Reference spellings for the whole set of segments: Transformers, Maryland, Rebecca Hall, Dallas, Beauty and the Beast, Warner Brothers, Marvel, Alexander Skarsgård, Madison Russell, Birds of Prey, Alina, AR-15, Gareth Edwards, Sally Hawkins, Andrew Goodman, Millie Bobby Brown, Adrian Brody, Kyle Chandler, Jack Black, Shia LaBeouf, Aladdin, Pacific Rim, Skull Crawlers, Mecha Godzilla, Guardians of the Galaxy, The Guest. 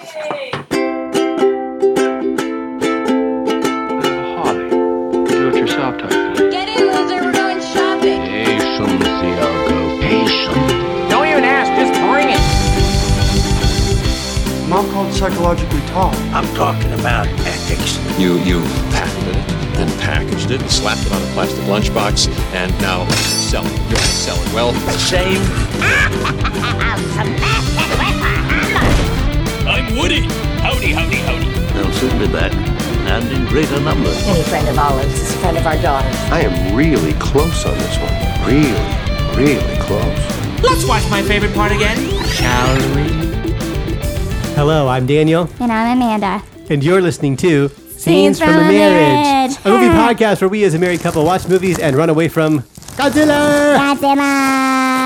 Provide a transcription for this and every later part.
Yay! Holly, do-it-yourself type thing. Get in, loser. We're going shopping. Patience, Iago. Patience. Don't even ask. Just bring it. Mom called psychologically tall. I'm talking about ethics. You patented it, then packaged it, and slapped it on a plastic lunchbox, and now sell it. You want to sell it well. Save. I'm Woody. Howdy, howdy, howdy. No, certainly that, and in greater numbers. Any friend of Olive's is a friend of our daughter's. I am really close on this one. Really close. Let's watch my favorite part again, shall we? Hello, I'm Daniel. And I'm Amanda. And you're listening to Scenes from a Marriage, a movie podcast where we as a married couple watch movies and run away from Godzilla! Godzilla!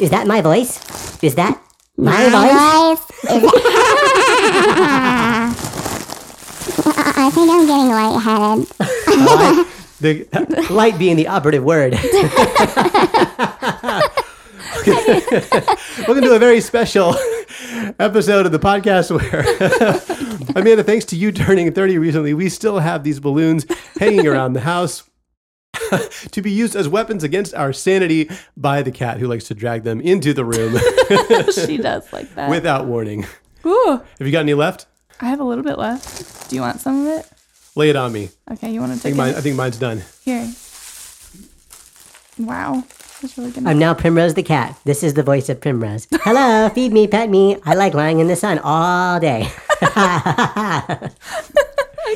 Is that my voice? Is that my voice? I think I'm getting lightheaded. The light being the operative word. Welcome to a very special episode of the podcast where, Amanda, thanks to you turning 30 recently, we still have these balloons hanging around the house to be used as weapons against our sanity by the cat who likes to drag them into the room. She does like that. Without warning. Ooh. Have you got any left? I have a little bit left. Do you want some of it? Lay it on me. Okay, you want to take it? I think mine's done. Here. Wow. Really good. I'm now Primrose the cat. This is the voice of Primrose. Hello, feed me, pet me. I like lying in the sun all day.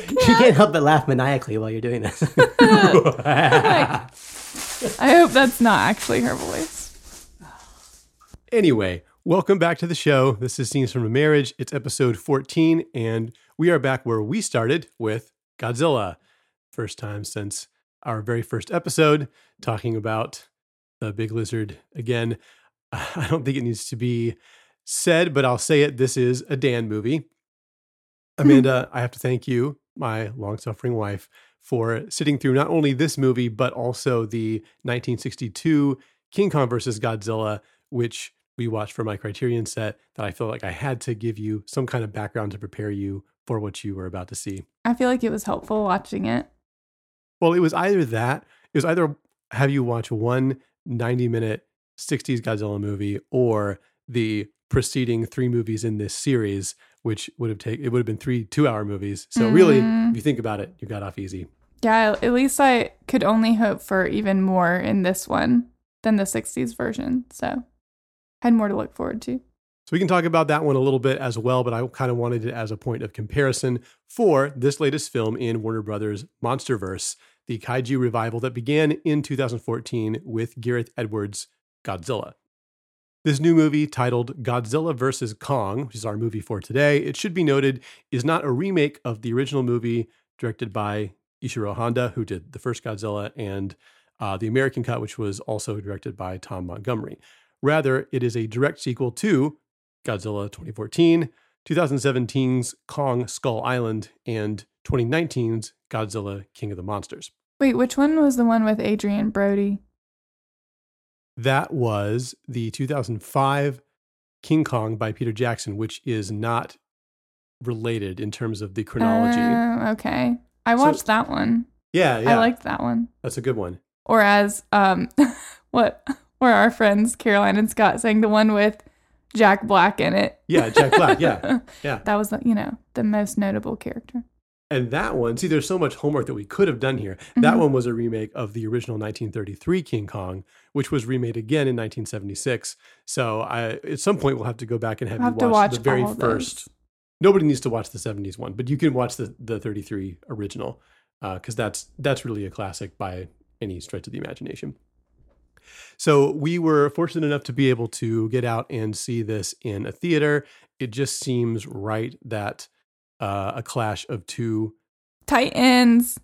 You can't help but laugh maniacally while you're doing this. I hope that's not actually her voice. Anyway, welcome back to the show. This is Scenes from a Marriage. It's episode 14, and we are back where we started with Godzilla. First time since our very first episode, talking about the big lizard. Again, I don't think it needs to be said, but I'll say it. This is a Dan movie. Amanda, I have to thank you, my long-suffering wife, for sitting through not only this movie, but also the 1962 King Kong versus Godzilla, which we watched for my Criterion set, that I feel like I had to give you some kind of background to prepare you for what you were about to see. I feel like it was helpful watching it. Well, it was either have you watch one 90-minute 60s Godzilla movie or the preceding three movies in this series, which would have been 3 2-hour movies. So really, if you think about it, you got off easy. Yeah, at least I could only hope for even more in this one than the 60s version. So I had more to look forward to. So we can talk about that one a little bit as well, but I kind of wanted it as a point of comparison for this latest film in Warner Brothers' Monsterverse, the kaiju revival that began in 2014 with Gareth Edwards' Godzilla. This new movie, titled Godzilla vs. Kong, which is our movie for today, it should be noted, is not a remake of the original movie directed by Ishiro Honda, who did the first Godzilla, and the American cut, which was also directed by Tom Montgomery. Rather, it is a direct sequel to Godzilla 2014, 2017's Kong Skull Island, and 2019's Godzilla: King of the Monsters. Wait, which one was the one with Adrian Brody? That was the 2005 King Kong by Peter Jackson, which is not related in terms of the chronology. Okay. I watched that one. Yeah. I liked that one. That's a good one. Or as what were our friends Caroline and Scott saying, the one with Jack Black in it. Yeah, Jack Black, yeah. That was, the most notable character. And that one, see, there's so much homework that we could have done here. That one was a remake of the original 1933 King Kong, which was remade again in 1976. So at some point, we'll have to go back and have you watch the very first. Nobody needs to watch the 70s one, but you can watch the 33 original, because that's really a classic by any stretch of the imagination. So we were fortunate enough to be able to get out and see this in a theater. It just seems right that a clash of two titans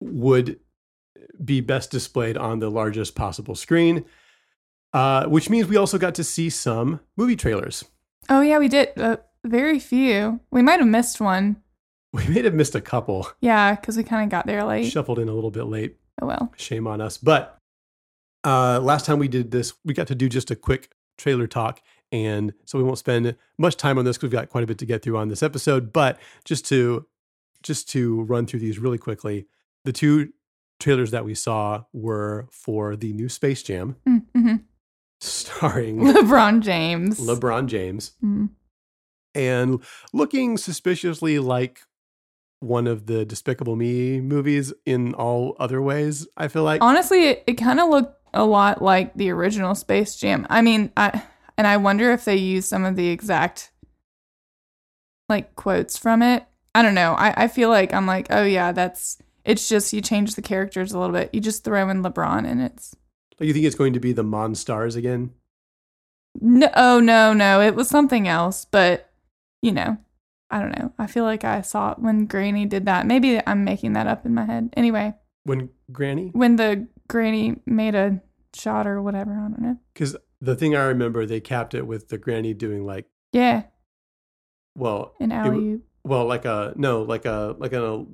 would be best displayed on the largest possible screen, which means we also got to see some movie trailers. Oh, yeah, we did. Very few. We might have missed one. We may have missed a couple. Yeah, because we kind of got there late. Shuffled in a little bit late. Oh, well. Shame on us. But Last time we did this, we got to do just a quick trailer talk. And so we won't spend much time on this because we've got quite a bit to get through on this episode. But just to run through these really quickly, the two trailers that we saw were for the new Space Jam, mm-hmm. starring LeBron James, mm-hmm. and looking suspiciously like one of the Despicable Me movies in all other ways, I feel like. Honestly, it kind of looked a lot like the original Space Jam. I mean, I wonder if they used some of the exact, like, quotes from it. I don't know. I feel like I'm like, oh, yeah, that's... It's just you change the characters a little bit. You just throw in LeBron and it's... You think it's going to be the Monstars again? No, no. It was something else. But, you know, I don't know. I feel like I saw it when Granny did that. Maybe I'm making that up in my head. Anyway. When the Granny made a shot or whatever. I don't know. Because the thing I remember, they capped it with the Granny doing like... Yeah. Well... An alley-oop. Well, like a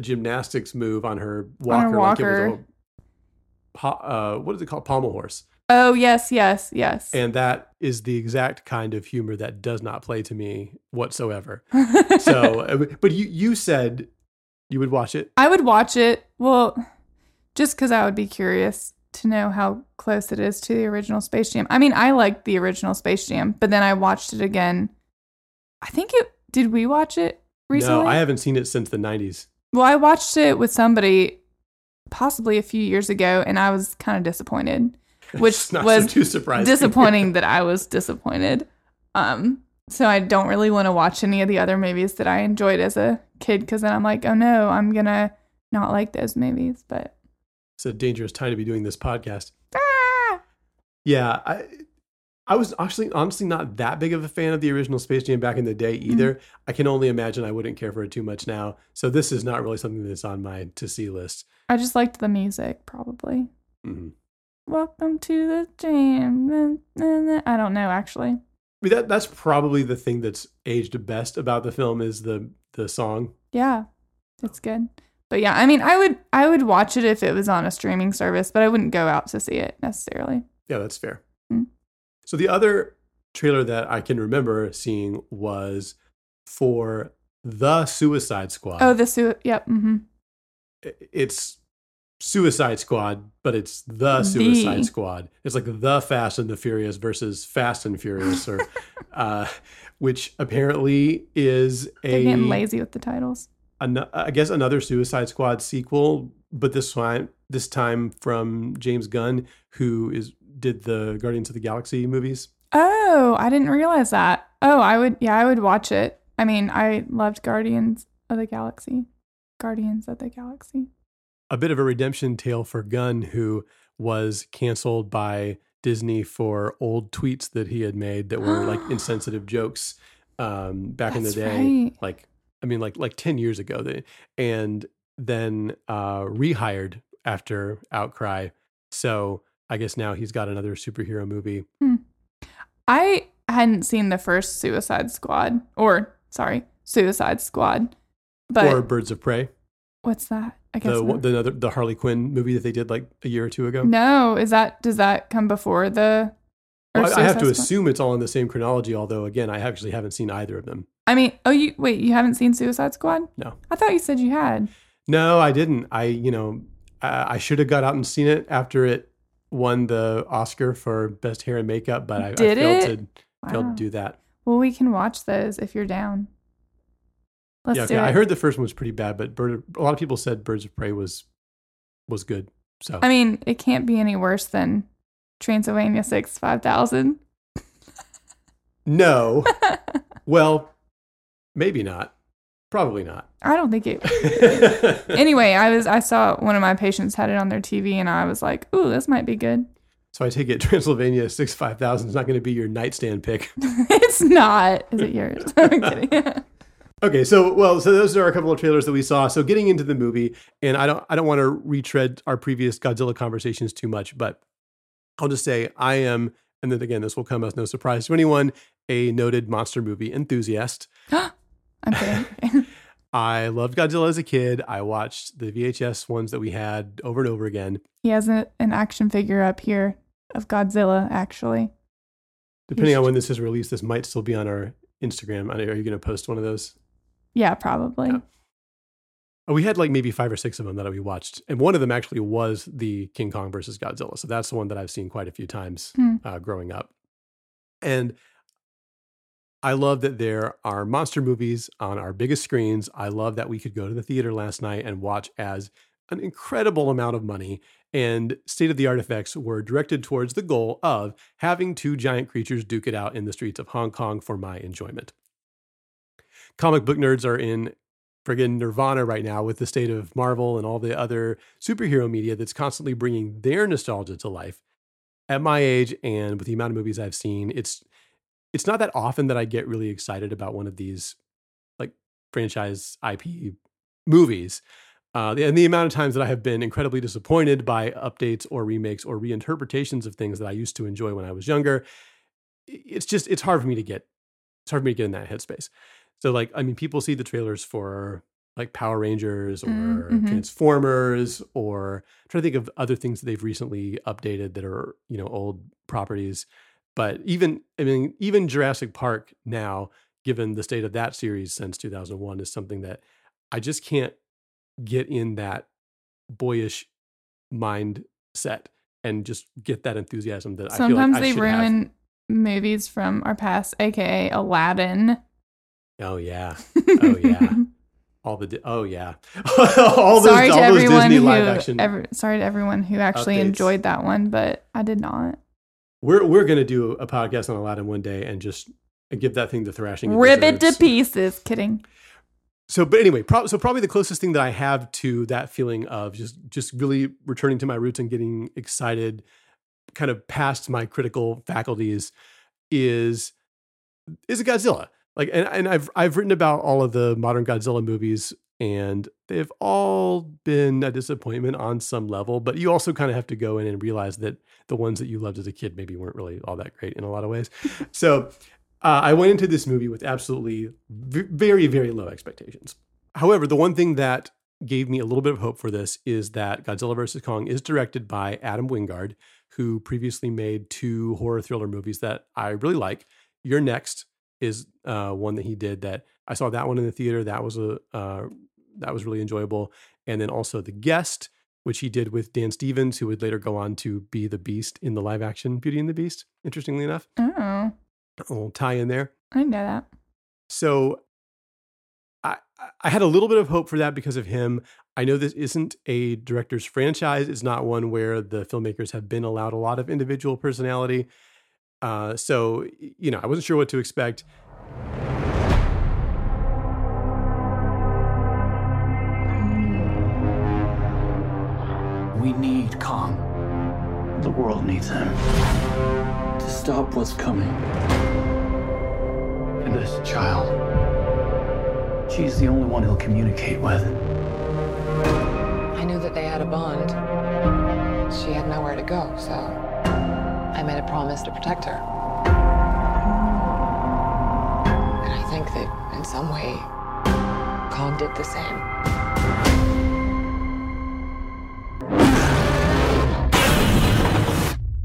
gymnastics move on her walker. Like it was a what is it called? Pommel horse. Oh, yes. And that is the exact kind of humor that does not play to me whatsoever. So, but you said you would watch it. I would watch it. Well, just because I would be curious to know how close it is to the original Space Jam. I mean, I liked the original Space Jam, but then I watched it again. I think did we watch it recently? No, I haven't seen it since the 90s. Well, I watched it with somebody possibly a few years ago, and I was kind of disappointed, which was too surprising. Disappointing that I was disappointed. So I don't really want to watch any of the other movies that I enjoyed as a kid, because then I'm like, oh, no, I'm going to not like those movies. But it's a dangerous time to be doing this podcast. Ah! Yeah, I was honestly not that big of a fan of the original Space Jam back in the day either. Mm-hmm. I can only imagine I wouldn't care for it too much now. So this is not really something that's on my to-see list. I just liked the music, probably. Mm-hmm. Welcome to the jam. I don't know, actually. I mean, that's probably the thing that's aged best about the film is the song. Yeah, it's good. But yeah, I mean, I would watch it if it was on a streaming service, but I wouldn't go out to see it necessarily. Yeah, that's fair. Mm-hmm. So the other trailer that I can remember seeing was for the Suicide Squad. Oh, yep. Mm-hmm. It's Suicide Squad, but it's the Suicide Squad. It's like the Fast and the Furious versus Fast and Furious, or which apparently is a... They're getting lazy with the titles. I guess another Suicide Squad sequel, but this time from James Gunn, who did the Guardians of the Galaxy movies. Oh, I didn't realize that. Oh, I would watch it. I mean, I loved Guardians of the Galaxy. A bit of a redemption tale for Gunn, who was canceled by Disney for old tweets that he had made that were like insensitive jokes back in the day. Right. Like 10 years ago. And then rehired after outcry. So I guess now he's got another superhero movie. I hadn't seen the first Suicide Squad. Or Birds of Prey. What's that? I guess the Harley Quinn movie that they did like a year or two ago. No, does that come before the? Well, I have to assume it's all in the same chronology. Although again, I actually haven't seen either of them. I mean, you haven't seen Suicide Squad? No, I thought you said you had. No, I didn't. I should have got out and seen it after it won the Oscar for Best Hair and Makeup, but I failed to do that. Well, we can watch those if you're down. Let's do it. I heard the first one was pretty bad, but a lot of people said Birds of Prey was good. So I mean, it can't be any worse than Transylvania 6 5,000. No. Well, maybe not. Probably not. I don't think it. Anyway, I saw one of my patients had it on their TV, and I was like, "Ooh, this might be good." So I take it Transylvania 6 5,000 is not going to be your nightstand pick. It's not. Is it yours? I'm kidding. Okay, so those are a couple of trailers that we saw. So getting into the movie, and I don't want to retread our previous Godzilla conversations too much, but I'll just say I am, and then again, this will come as no surprise to anyone, a noted monster movie enthusiast. I'm kidding. I loved Godzilla as a kid. I watched the VHS ones that we had over and over again. He has an action figure up here of Godzilla, actually. Depending on when this is released, this might still be on our Instagram. Are you going to post one of those? Yeah, probably. Yeah. We had like maybe 5 or 6 of them that we watched. And one of them actually was the King Kong versus Godzilla. So that's the one that I've seen quite a few times growing up. And I love that there are monster movies on our biggest screens. I love that we could go to the theater last night and watch as an incredible amount of money and state-of-the-art effects were directed towards the goal of having two giant creatures duke it out in the streets of Hong Kong for my enjoyment. Comic book nerds are in friggin' nirvana right now with the state of Marvel and all the other superhero media that's constantly bringing their nostalgia to life. At my age and with the amount of movies I've seen, it's not that often that I get really excited about one of these like franchise IP movies. And the amount of times that I have been incredibly disappointed by updates or remakes or reinterpretations of things that I used to enjoy when I was younger, it's hard for me to get in that headspace. So like, I mean, people see the trailers for like Power Rangers or Transformers, or I'm trying to think of other things that they've recently updated that are, you know, old properties. But even Jurassic Park now, given the state of that series since 2001, is something that I just can't get in that boyish mindset and just get that enthusiasm that sometimes I feel like I should ruin movies from our past, aka Aladdin. Oh yeah, all those Disney live action. Sorry to everyone who actually enjoyed that one, but I did not. We're gonna do a podcast on Aladdin one day and just give that thing the thrashing. Rip it to pieces. Kidding. So, but anyway, probably the closest thing that I have to that feeling of just really returning to my roots and getting excited, kind of past my critical faculties, is a Godzilla. Like, and I've written about all of the modern Godzilla movies, and they've all been a disappointment on some level. But you also kind of have to go in and realize that the ones that you loved as a kid maybe weren't really all that great in a lot of ways. So. I went into this movie with absolutely very, very low expectations. However, the one thing that gave me a little bit of hope for this is that Godzilla vs. Kong is directed by Adam Wingard, who previously made 2 horror thriller movies that I really like. Your Next is one that he did that I saw that one in the theater. That was really enjoyable. And then also The Guest, which he did with Dan Stevens, who would later go on to be the Beast in the live action Beauty and the Beast, interestingly enough. Oh. A little tie in there. I know that. So I had a little bit of hope for that because of him. I know this isn't a director's franchise. It's not one where the filmmakers have been allowed a lot of individual personality. So, you know, I wasn't sure what to expect. We need Kong. The world needs him. To stop what's coming. And this child, she's the only one he'll communicate with. I knew that they had a bond. She had nowhere to go, so I made a promise to protect her. And I think that in some way, Kong did the same.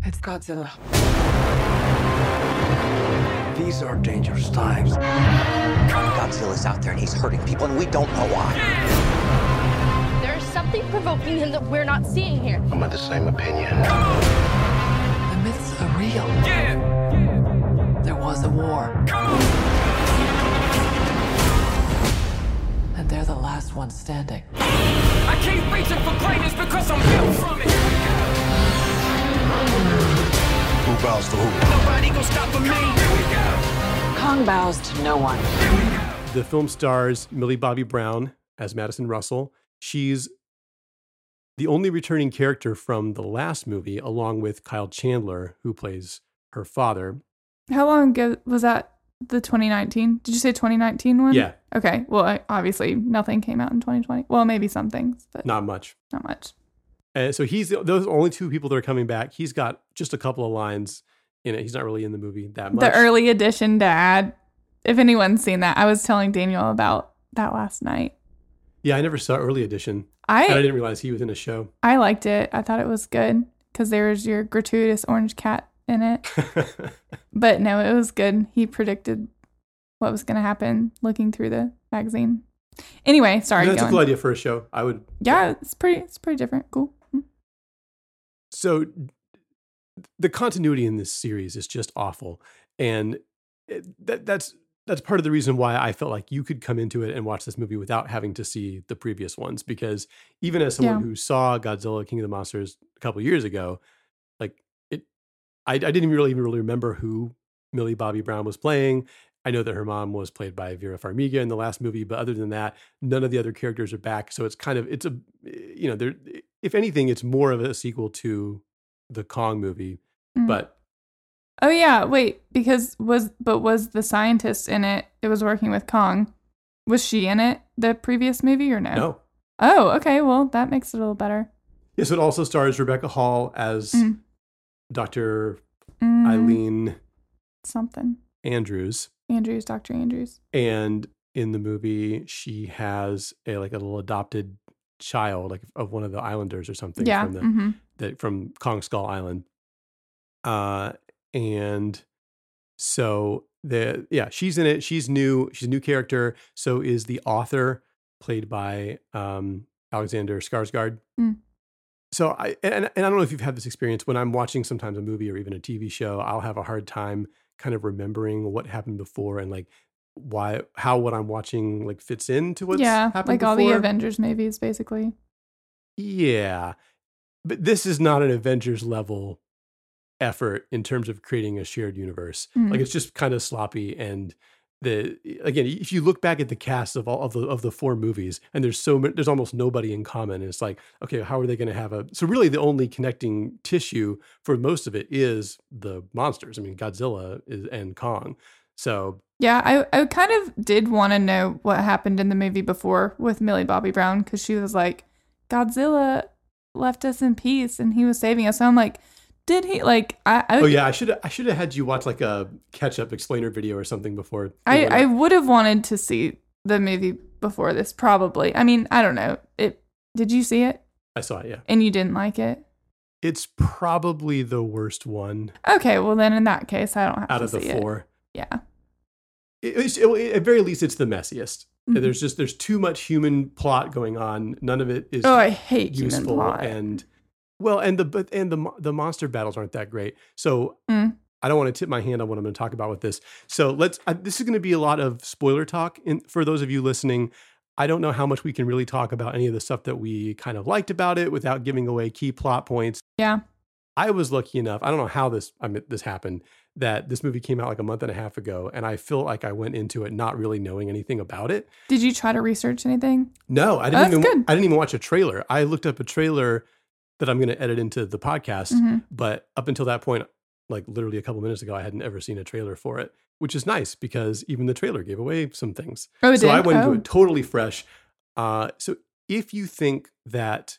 It's Godzilla. These are dangerous times. Godzilla's out there and he's hurting people and we don't know why. There's something provoking him that we're not seeing here. I'm of the same opinion. The myths are real. Yeah. There was a war. And they're the last one standing. I keep reaching for greatness because I'm built from it. Who bows to who? Nobody gonna stop me. Here we go. Kong bows to no one. The film stars Millie Bobby Brown as Madison Russell. She's the only returning character from the last movie, along with Kyle Chandler, who plays her father. How long ago was that? The 2019? Did you say 2019 one? Yeah. Okay. Well, obviously nothing came out in 2020. Well, maybe some things, but not much. So he's those only 2 people that are coming back. He's got just a couple of lines in it. He's not really in the movie that much. The Early Edition dad. If anyone's seen that, I was telling Daniel about that last night. Yeah, I never saw Early Edition. And I didn't realize he was in a show. I liked it. I thought it was good because there was your gratuitous orange cat in it. But no, it was good. He predicted what was going to happen looking through the magazine. Anyway, sorry. No, that's a cool idea for a show. I would. Yeah, it's pretty different. Cool. So the continuity in this series is just awful, and that's part of the reason why I felt like you could come into it and watch this movie without having to see the previous ones. Because even as someone who saw Godzilla: King of the Monsters a couple years ago, like I didn't even really remember who Millie Bobby Brown was playing. I know that her mom was played by Vera Farmiga in the last movie, but other than that, none of the other characters are back. So if anything, it's more of a sequel to the Kong movie. Mm. But oh yeah, wait, was the scientist in it? It was working with Kong. Was she in it the previous movie or no? No. Oh, okay. Well, that makes it a little better. Yes, it also stars Rebecca Hall as Dr. Eileen something Andrews, Dr. Andrews. And in the movie, she has a little adopted child, of one of the islanders or something from Kong Skull Island. And so she's in it. She's new. She's a new character. So is the author, played by Alexander Skarsgård. Mm. So I don't know if you've had this experience. When I'm watching sometimes a movie or even a TV show, I'll have a hard time kind of remembering what happened before and how what I'm watching fits into what's happened before. All the Avengers movies, basically. Yeah. But this is not an Avengers level effort in terms of creating a shared universe. Mm-hmm. It's just kind of sloppy. And if you look back at the cast of all of the four movies, and there's almost nobody in common. And it's okay, how are they going to have so really the only connecting tissue for most of it is the monsters. I mean, Godzilla and Kong. So yeah, I kind of did want to know what happened in the movie before with Millie Bobby Brown, because she was like, Godzilla left us in peace and he was saving us. So I'm like, did he I should have had you watch a catch-up explainer video or something before. I would have wanted to see the movie before this, probably. I mean, I don't know. Did you see it? I saw it, yeah. And you didn't like it? It's probably the worst one. Okay, well then in that case, I don't have to see it. Out of the four. Yeah. At very least, it's the messiest. Mm-hmm. There's too much human plot going on. None of it is useful. Oh, I hate human plot. And the monster battles aren't that great. So I don't want to tip my hand on what I'm going to talk about with this. So this is going to be a lot of spoiler talk. And for those of you listening, I don't know how much we can really talk about any of the stuff that we kind of liked about it without giving away key plot points. Yeah. I was lucky enough. I don't know how this happened, that this movie came out a month and a half ago, and I feel like I went into it not really knowing anything about it. Did you try to research anything? No, I didn't. I didn't even watch a trailer. I looked up a trailer that I'm going to edit into the podcast, but up until that point, literally a couple minutes ago, I hadn't ever seen a trailer for it, which is nice because even the trailer gave away some things. Oh, it did? I went into it totally fresh. So if you think that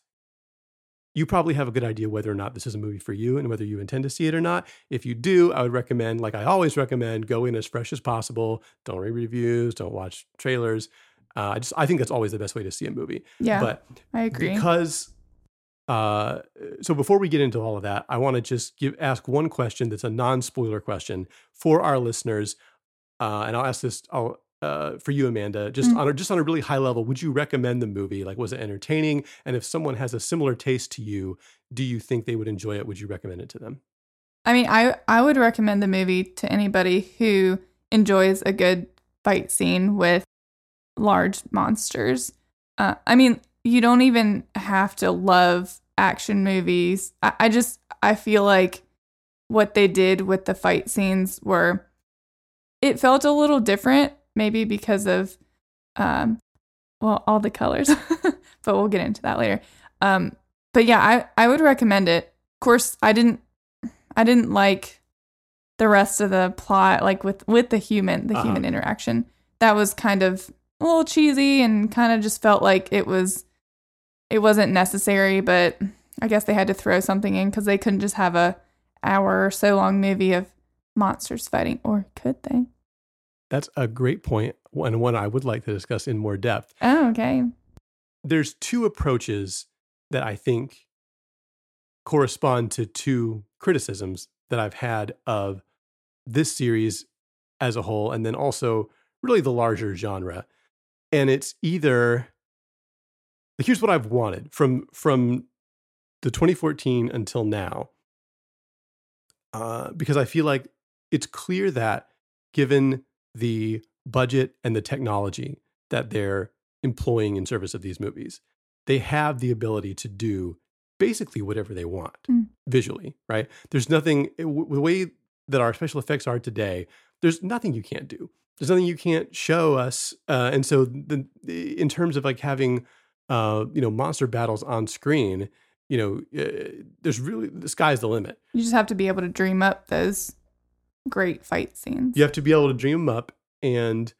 you probably have a good idea whether or not this is a movie for you and whether you intend to see it or not. If you do, I would recommend, I always recommend, go in as fresh as possible. Don't read reviews. Don't watch trailers. I think that's always the best way to see a movie. Yeah, but I agree. Because, so before we get into all of that, I want to just ask one question that's a non-spoiler question for our listeners. And I'll ask this for you, Amanda, on a really high level, would you recommend the movie? Was it entertaining? And if someone has a similar taste to you, do you think they would enjoy it? Would you recommend it to them? I mean, I would recommend the movie to anybody who enjoys a good fight scene with large monsters. I mean, you don't even have to love action movies. I feel like what they did with the fight scenes it felt a little different. Maybe because of, all the colors, but we'll get into that later. But yeah, I would recommend it. Of course, I didn't like the rest of the plot, with the human interaction. That was kind of a little cheesy and kind of just felt like it wasn't necessary, but I guess they had to throw something in because they couldn't just have an hour or so long movie of monsters fighting, or could they? That's a great point, and one I would like to discuss in more depth. Oh, okay. there's two approaches that I think correspond to two criticisms that I've had of this series as a whole, and then also really the larger genre. And it's either, here's what I've wanted from the 2014 until now, because I feel like it's clear that given the budget and the technology that they're employing in service of these movies, they have the ability to do basically whatever they want visually, right? There's nothing, the way that our special effects are today, there's nothing you can't do. There's nothing you can't show us. And so in terms of like having, monster battles on screen, there's really, the sky's the limit. You just have to be able to dream up those great fight scenes. You have to be able to dream them up, and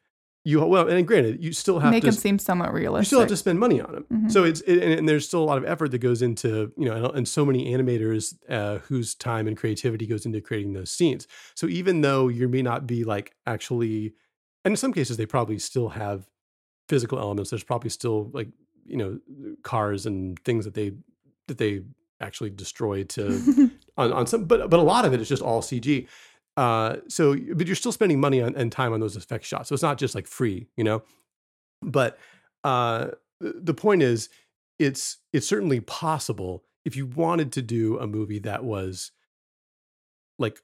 granted, you still have to make them seem somewhat realistic. You still have to spend money on them. Mm-hmm. So and there's still a lot of effort that goes into, and so many animators whose time and creativity goes into creating those scenes. So even though you may not be like actually, and in some cases they probably still have physical elements. There's probably still like, cars and things that they actually destroy to on some, but a lot of it is just all CG. But you're still spending money and time on those effect shots. So it's not just like free, but the point is it's certainly possible if you wanted to do a movie that was like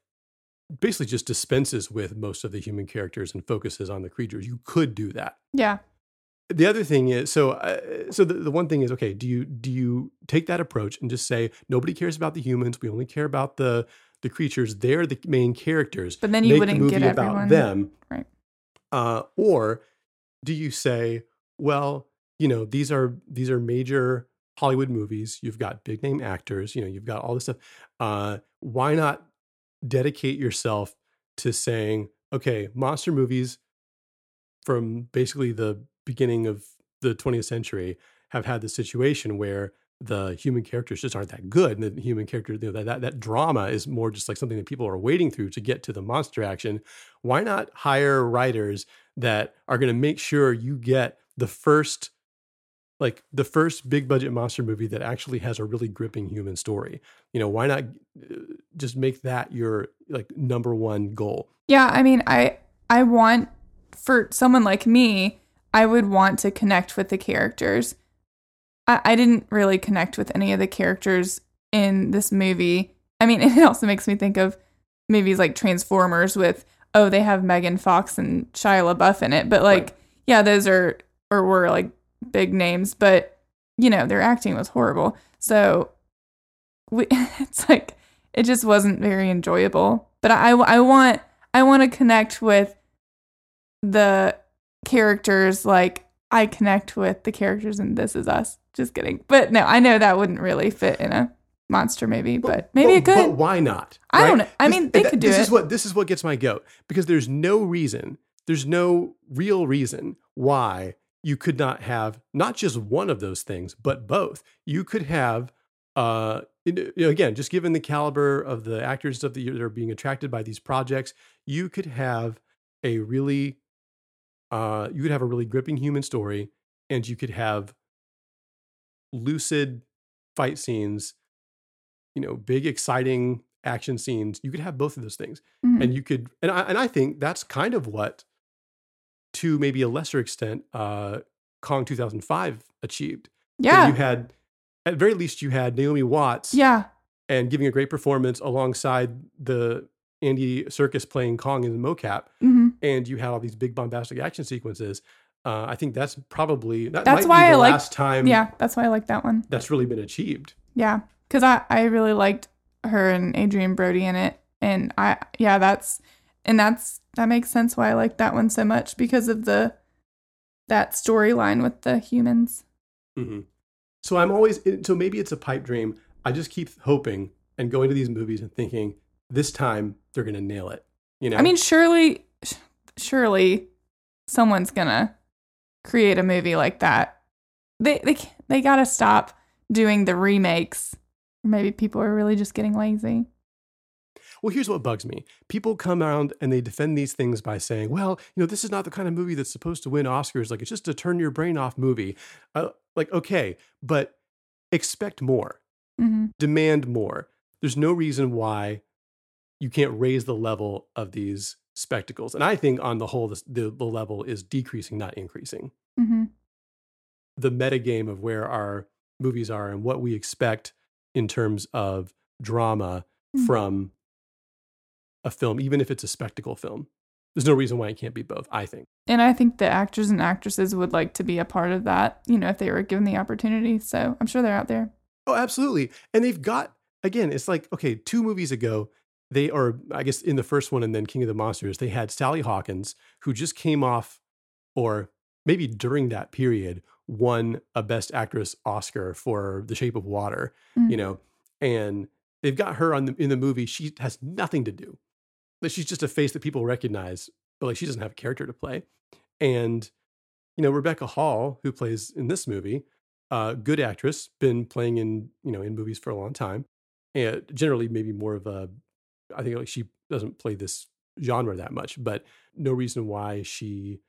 basically just dispenses with most of the human characters and focuses on the creatures, you could do that. Yeah. The other thing is, the one thing is, okay, do you take that approach and just say, nobody cares about the humans. We only care about the creatures, they're the main characters. But then you wouldn't get about them, right? Or do you say, well, these are major Hollywood movies. You've got big name actors. You've got all this stuff. Why not dedicate yourself to saying, okay, monster movies from basically the beginning of the 20th century have had the situation where the human characters just aren't that good. And the human character, that drama is more just like something that people are wading through to get to the monster action. Why not hire writers that are going to make sure you get the first big budget monster movie that actually has a really gripping human story? Why not just make that your like number one goal? Yeah. I mean, I want, for someone like me, I would want to connect with the characters. I didn't really connect with any of the characters in this movie. I mean, it also makes me think of movies like Transformers with, they have Megan Fox and Shia LaBeouf in it. But like, right. Yeah, those were like big names, but their acting was horrible. So it's like, it just wasn't very enjoyable. But I want to connect with the characters like I connect with the characters in This Is Us. Just kidding. But no, I know that wouldn't really fit in a monster movie, but maybe it could. But why not? Right? I don't know. I mean, they could do it. This is what gets my goat, because there's no real reason why you could not have not just one of those things, but both. You could have, again, just given the caliber of the actors that are being attracted by these projects, you could have a really... you could have a really gripping human story, and you could have lucid fight scenes, big, exciting action scenes. You could have both of those things. Mm-hmm. And you could, and I think that's kind of what, to maybe a lesser extent, Kong 2005 achieved. Yeah. So you had, at very least, Naomi Watts. Yeah. And giving a great performance alongside the Andy Serkis playing Kong in the mocap, mm-hmm. and you had all these big bombastic action sequences. I think that's probably last time. Yeah, that's why I like that one. That's really been achieved. Yeah, because I really liked her and Adrian Brody in it, and that makes sense why I like that one so much, because of that storyline with the humans. Mm-hmm. So maybe it's a pipe dream. I just keep hoping and going to these movies and thinking, this time they're going to nail it. I mean, surely someone's going to create a movie like that. They got to stop doing the remakes. Or maybe people are really just getting lazy. Well, here's what bugs me. People come around and they defend these things by saying, well, this is not the kind of movie that's supposed to win Oscars. Like, it's just a turn your brain off movie. Like, okay, but expect more. Mm-hmm. Demand more. There's no reason why you can't raise the level of these spectacles. And I think on the whole, the level is decreasing, not increasing. Mm-hmm. The metagame of where our movies are and what we expect in terms of drama mm-hmm. from a film, even if it's a spectacle film. There's no reason why it can't be both, I think. And I think the actors and actresses would like to be a part of that, you know, if they were given the opportunity. So I'm sure they're out there. Oh, absolutely. And they've got, again, it's like, okay, 2 movies ago, they are, I guess, in the first one and then King of the Monsters, they had Sally Hawkins, who just came off, or maybe during that period, won a Best Actress Oscar for The Shape of Water, mm-hmm. you know, and they've got her on in the movie. She has nothing to do. But she's just a face that people recognize, but like she doesn't have a character to play. And, you know, Rebecca Hall, who plays in this movie, good actress, been playing in, you know, in movies for a long time. And generally maybe more of a, I think like she doesn't play this genre that much, but no reason why she,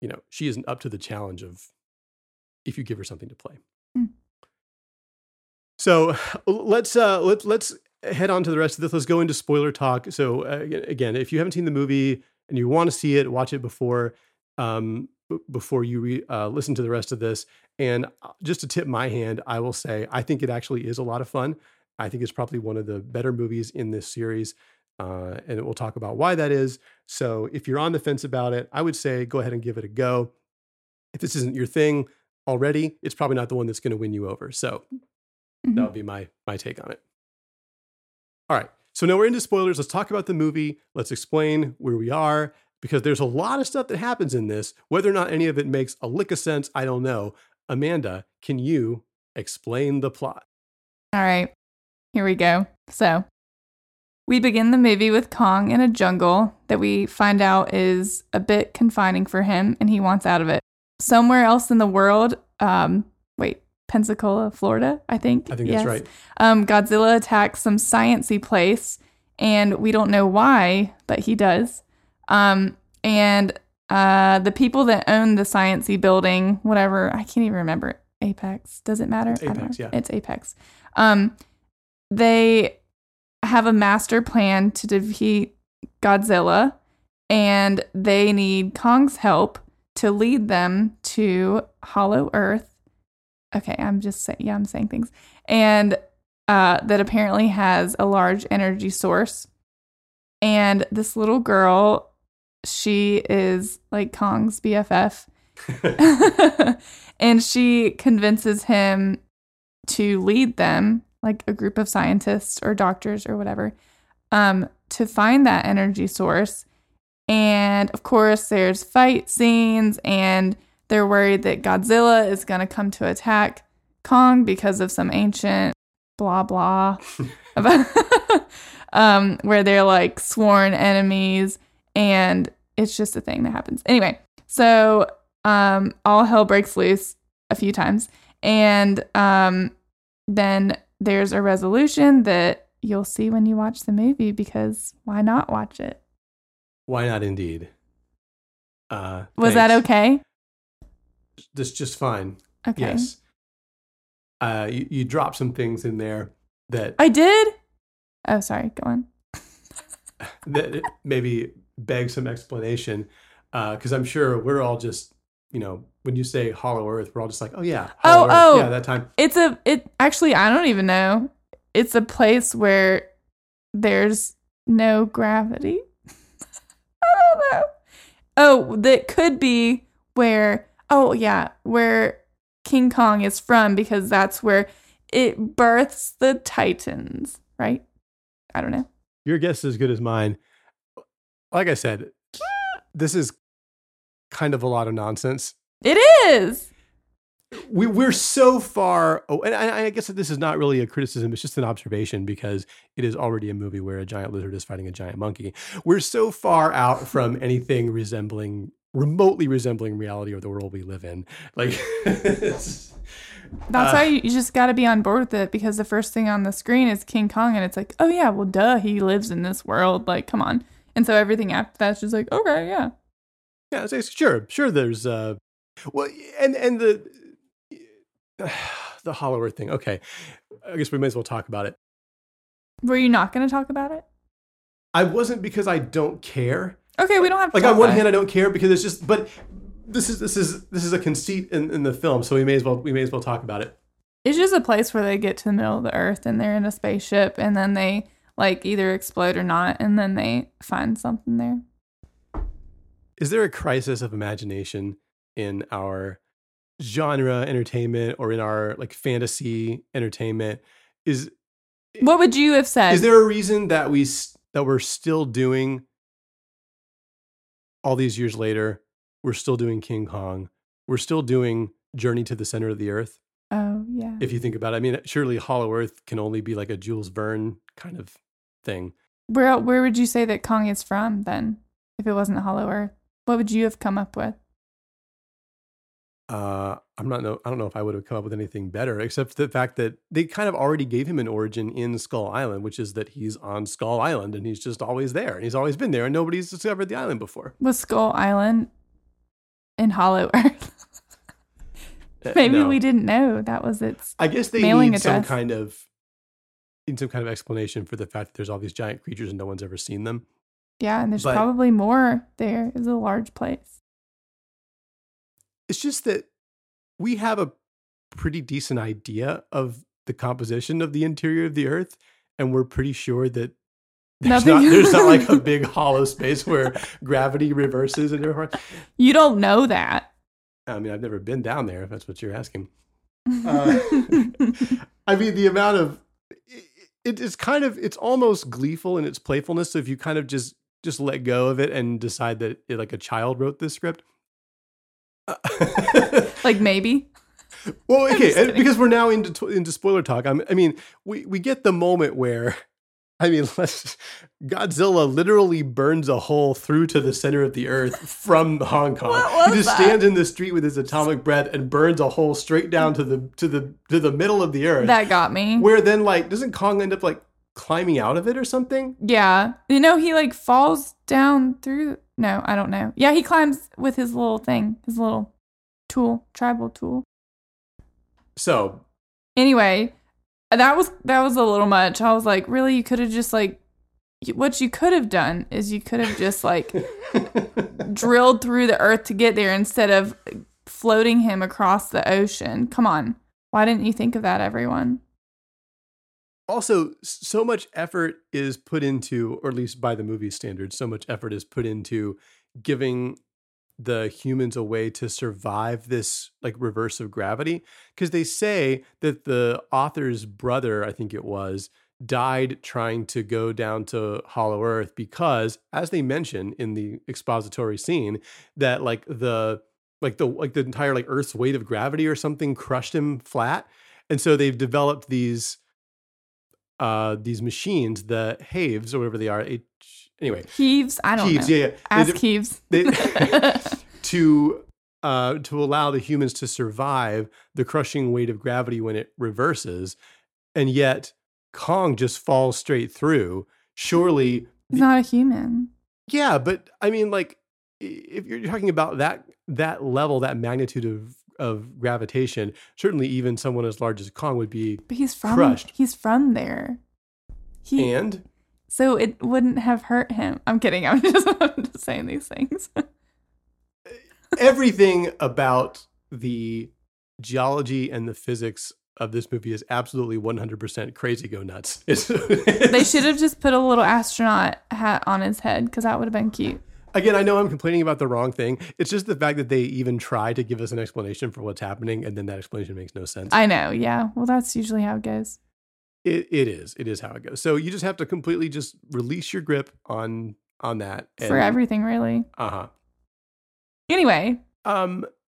you know, she isn't up to the challenge of if you give her something to play. Mm. So let's head on to the rest of this. Let's go into spoiler talk. So again, if you haven't seen the movie and you want to see it, watch it before you listen to the rest of this. And just to tip my hand, I will say, I think it actually is a lot of fun. I think it's probably one of the better movies in this series. And we'll talk about why that is. So if you're on the fence about it, I would say, go ahead and give it a go. If this isn't your thing already, it's probably not the one that's going to win you over. So mm-hmm. that would be my take on it. All right, so now we're into spoilers. Let's talk about the movie. Let's explain where we are, because there's a lot of stuff that happens in this. Whether or not any of it makes a lick of sense, I don't know. Amanda, can you explain the plot? All right, here we go. So we begin the movie with Kong in a jungle that we find out is a bit confining for him, and he wants out of it. Somewhere else in the world, Pensacola, Florida, I think. I think that's right. Godzilla attacks some science-y place, and we don't know why, but he does. And the people that own the science-y building, whatever, I can't even remember. Apex, does it matter? It's Apex, yeah. It's Apex. They have a master plan to defeat Godzilla, and they need Kong's help to lead them to Hollow Earth. Okay, I'm saying things. And that apparently has a large energy source. And this little girl, she is like Kong's BFF. And she convinces him to lead them, like a group of scientists or doctors or whatever, to find that energy source. And of course, there's fight scenes, and they're worried that Godzilla is going to come to attack Kong because of some ancient blah, blah, where they're like sworn enemies, and it's just a thing that happens. Anyway, so all hell breaks loose a few times, and then there's a resolution that you'll see when you watch the movie, because why not watch it? Why not indeed? Was that okay? That's just fine. Okay. Yes. You dropped some things in there that I did. Oh, sorry. Go on. That maybe beg some explanation, because I'm sure we're all just, you know, when you say Hollow Earth, we're all just like, oh yeah, Hollow Earth. Oh, yeah, that time. It actually, I don't even know. It's a place where there's no gravity. I don't know. Oh, that could be where. Oh, yeah, where King Kong is from, because that's where it births the Titans, right? I don't know. Your guess is as good as mine. Like I said, this is kind of a lot of nonsense. It is. We're so far. Oh, and I guess that this is not really a criticism. It's just an observation, because it is already a movie where a giant lizard is fighting a giant monkey. We're so far out from anything remotely resembling reality or the world we live in. Like, that's why you just got to be on board with it, because the first thing on the screen is King Kong, and it's like, oh yeah, well duh, he lives in this world, like, come on. And so everything after that's just like, okay, yeah, it's sure there's well, and the the Hollow Earth thing. Okay. I guess we may as well talk about it. Were you not going to talk about it? I wasn't, because I don't care. Okay, we don't have to. Like, on one hand, I don't care because it's just, but this is a conceit in the film, so we may as well talk about it. It's just a place where they get to the middle of the earth and they're in a spaceship, and then they like either explode or not, and then they find something there. Is there a crisis of imagination in our genre entertainment or in our like fantasy entertainment? What would you have said? Is there a reason that we're still doing, all these years later, we're still doing King Kong. We're still doing Journey to the Center of the Earth. Oh, yeah. If you think about it, I mean, surely Hollow Earth can only be like a Jules Verne kind of thing. Where would you say that Kong is from then, if it wasn't Hollow Earth? What would you have come up with? I don't know if I would have come up with anything better, except the fact that they kind of already gave him an origin in Skull Island, which is that he's on Skull Island and he's just always there and he's always been there and nobody's discovered the island before. Was Skull Island in Hollow Earth? Maybe no. We didn't know that was its mailing address. I guess they need some kind of explanation for the fact that there's all these giant creatures and no one's ever seen them. Yeah, and there's probably more there. It's a large place. It's just that we have a pretty decent idea of the composition of the interior of the Earth, and we're pretty sure that there's not like a big hollow space where gravity reverses and everything. You don't know that. I mean, I've never been down there, if that's what you're asking. I mean, the amount of it's almost gleeful in its playfulness. So if you kind of just let go of it and decide that it, like a child wrote this script. Like maybe. Well, okay, because we're now into spoiler talk. I mean, we get the moment where, I mean, Godzilla literally burns a hole through to the center of the earth from Hong Kong. He just stands in the street with his atomic breath and burns a hole straight down to the middle of the earth. That got me. Where then, like, doesn't Kong end up like climbing out of it or something? Yeah, you know, he like falls down through. No, I don't know. Yeah, he climbs with his little thing, his little tool, tribal tool. So, anyway, that was a little much. I was like, really, you could have just like, what you could have done is you could have just like drilled through the earth to get there instead of floating him across the ocean. Come on, why didn't you think of that, everyone? Also, so much effort is put into, or at least by the movie standards, so much effort is put into giving the humans a way to survive this like reverse of gravity. Because they say that the author's brother, I think it was, died trying to go down to Hollow Earth because, as they mention in the expository scene, that like the entire like Earth's weight of gravity or something crushed him flat. And so they've developed these machines, the heaves or whatever they are. Anyway, heaves. I don't know. Yeah, ask heaves. To allow the humans to survive the crushing weight of gravity when it reverses, and yet Kong just falls straight through. Surely he's not a human. Yeah, but I mean, like, if you're talking about that level, that magnitude of gravitation, certainly even someone as large as Kong would be crushed. He's from there. And? So it wouldn't have hurt him. I'm kidding. I'm just saying these things. Everything about the geology and the physics of this movie is absolutely 100% crazy go nuts. They should have just put a little astronaut hat on his head because that would have been cute. Again, I know I'm complaining about the wrong thing. It's just the fact that they even try to give us an explanation for what's happening, and then that explanation makes no sense. I know, yeah. Well, that's usually how it goes. It is. It is how it goes. So you just have to completely just release your grip on that. For everything, really. Uh-huh. Anyway.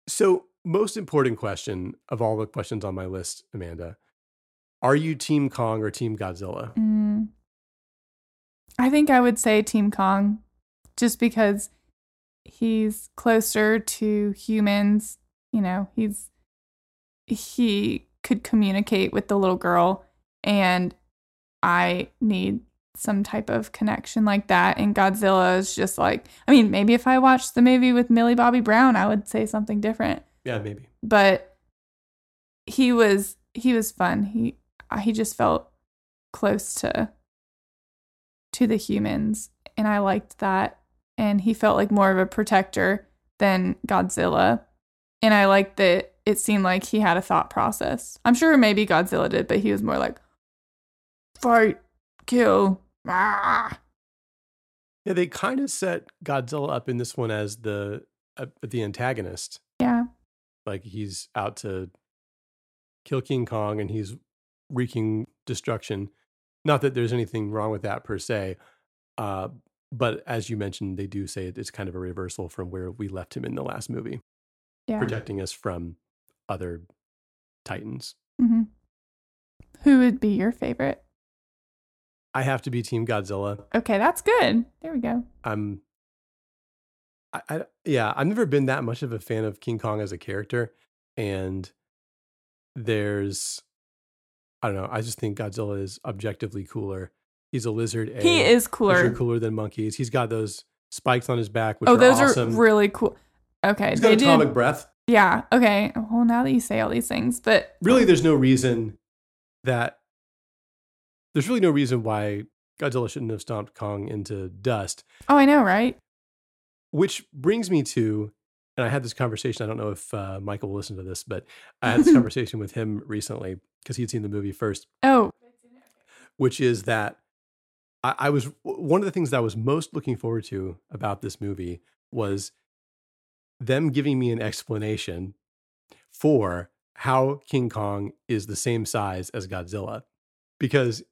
So most important question of all the questions on my list, Amanda, are you Team Kong or Team Godzilla? I think I would say Team Kong. Just because he's closer to humans, you know, he could communicate with the little girl, and I need some type of connection like that. And Godzilla is just like, I mean, maybe if I watched the movie with Millie Bobby Brown, I would say something different. Yeah, maybe. But he was fun. He just felt close to the humans, and I liked that. And he felt like more of a protector than Godzilla. And I liked that it seemed like he had a thought process. I'm sure maybe Godzilla did, but he was more like, fight, kill. Ah. Yeah, they kind of set Godzilla up in this one as the antagonist. Yeah. Like, he's out to kill King Kong, and he's wreaking destruction. Not that there's anything wrong with that per se, but as you mentioned, they do say it's kind of a reversal from where we left him in the last movie, protecting us from other titans. Mm-hmm. Who would be your favorite? I have to be Team Godzilla. Okay, that's good. There we go. I've never been that much of a fan of King Kong as a character, and I don't know. I just think Godzilla is objectively cooler. He's a lizard. He is cooler. He's cooler than monkeys. He's got those spikes on his back, which those awesome. Are really cool. Okay. He's got atomic breath. Yeah. Okay. Well, now that you say all these things, but really there's really no reason why Godzilla shouldn't have stomped Kong into dust. Oh, I know, right? Which brings me to, and I had this conversation, I don't know if Michael will listen to this, but I had this conversation with him recently because he had seen the movie first. Oh. Which is that I was, one of the things that I was most looking forward to about this movie was them giving me an explanation for how King Kong is the same size as Godzilla. Because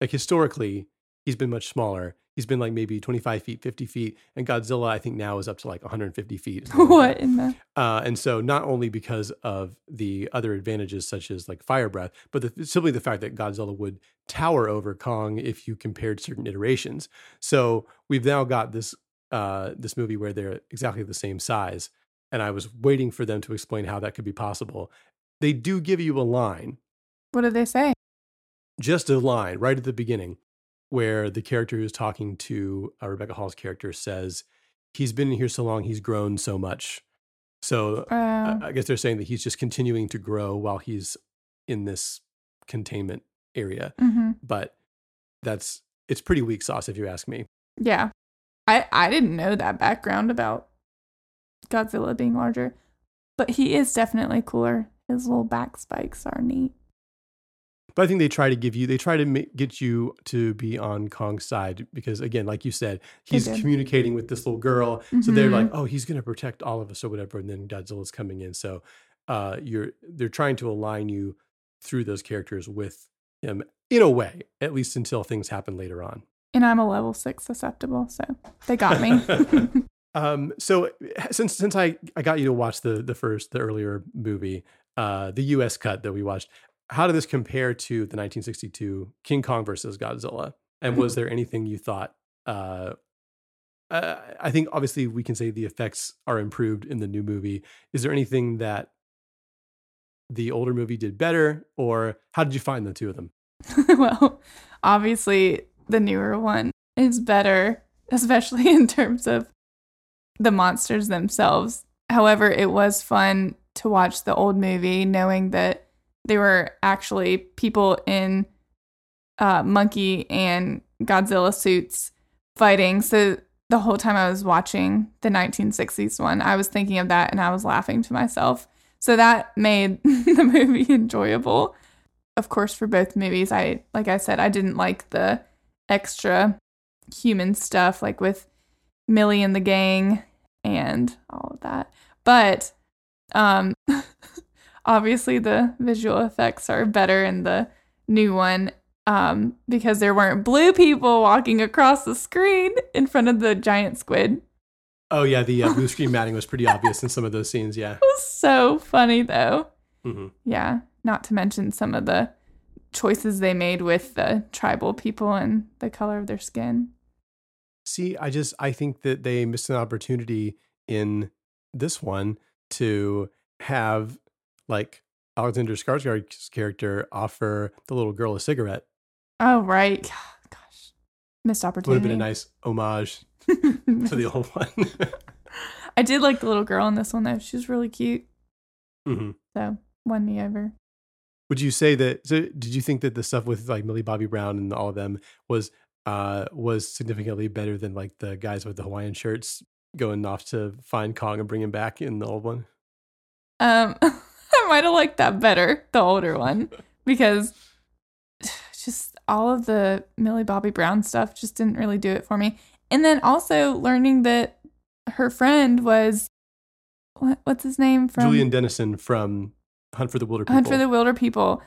historically, he's been much smaller. He's been like maybe 25 feet, 50 feet. And Godzilla, I think now is up to like 150 feet. What in the? And so not only because of the other advantages such as like fire breath, but simply the fact that Godzilla would tower over Kong if you compared certain iterations. So we've now got this movie where they're exactly the same size. And I was waiting for them to explain how that could be possible. They do give you a line. What do they say? Just a line right at the beginning where the character who's talking to Rebecca Hall's character says, he's been in here so long, he's grown so much. So I guess they're saying that he's just continuing to grow while he's in this containment area. Mm-hmm. But it's pretty weak sauce if you ask me. Yeah. I didn't know that background about Godzilla being larger, but he is definitely cooler. His little back spikes are neat. But I think they try to get you to be on Kong's side because, again, like you said, he's communicating with this little girl. Mm-hmm. So they're like, oh, he's going to protect all of us or whatever. And then Godzilla's coming in. So they're trying to align you through those characters with him in a way, at least until things happen later on. And I'm a level 6 susceptible, so they got me. So since I got you to watch the earlier movie, the U.S. cut that we watched, how did this compare to the 1962 King Kong versus Godzilla? And was there anything you thought? I think obviously we can say the effects are improved in the new movie. Is there anything that the older movie did better, or how did you find the two of them? Well, obviously the newer one is better, especially in terms of the monsters themselves. However, it was fun to watch the old movie knowing that they were actually people in monkey and Godzilla suits fighting. So the whole time I was watching the 1960s one, I was thinking of that and I was laughing to myself. So that made the movie enjoyable. Of course, for both movies, I didn't like the extra human stuff, like with Millie and the gang and all of that. But obviously, the visual effects are better in the new one because there weren't blue people walking across the screen in front of the giant squid. Oh, yeah. The blue screen matting was pretty obvious in some of those scenes. Yeah. It was so funny, though. Mm-hmm. Yeah. Not to mention some of the choices they made with the tribal people and the color of their skin. See, I think that they missed an opportunity in this one to have, like, Alexander Skarsgård's character offer the little girl a cigarette. Oh, right. Gosh. Missed opportunity. Would have been a nice homage to the old one. I did like the little girl in this one, though. She was really cute. Mm-hmm. So won me over. Would you say that, so did you think that the stuff with like Millie Bobby Brown and all of them was significantly better than like the guys with the Hawaiian shirts going off to find Kong and bring him back in the old one? I might have liked that better, the older one, because just all of the Millie Bobby Brown stuff just didn't really do it for me. And then also learning that her friend was, what's his name? From Julian Dennison from Hunt for the Wilderpeople. Hunt for the Wilderpeople.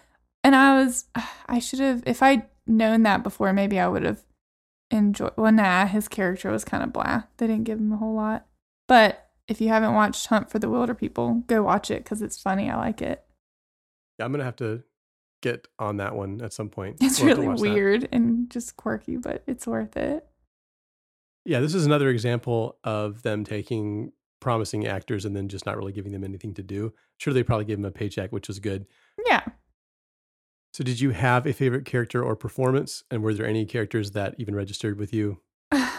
And I should have, if I'd known that before, maybe I would have enjoyed, well, nah, his character was kind of blah. They didn't give him a whole lot. But if you haven't watched Hunt for the Wilderpeople, go watch it because it's funny. I like it. Yeah, I'm going to have to get on that one at some point. It's really weird and just quirky, but it's worth it. Yeah, this is another example of them taking promising actors and then just not really giving them anything to do. Sure, they probably gave them a paycheck, which was good. Yeah. So did you have a favorite character or performance? And were there any characters that even registered with you?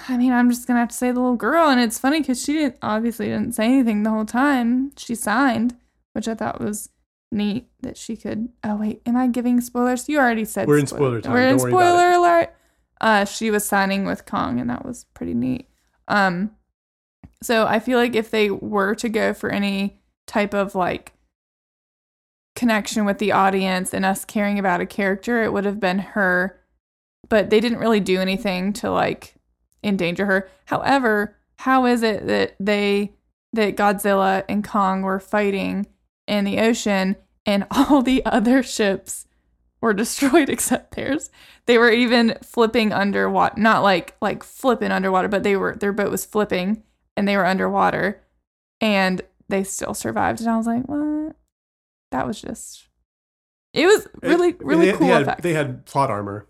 I mean, I'm just going to have to say the little girl. And it's funny because she obviously didn't say anything the whole time. She signed, which I thought was neat that she could. Oh, wait, am I giving spoilers? You already said spoilers. We're in spoiler alert. She was signing with Kong, and that was pretty neat. So I feel like if they were to go for any type of like connection with the audience and us caring about a character, it would have been her. But they didn't really do anything to like endanger her. However, how is it that that Godzilla and Kong were fighting in the ocean and all the other ships were destroyed except theirs? They were even flipping underwater, not like flipping underwater, but their boat was flipping and they were underwater and they still survived. And I was like, what? That was just, it was really, really cool. They had plot armor.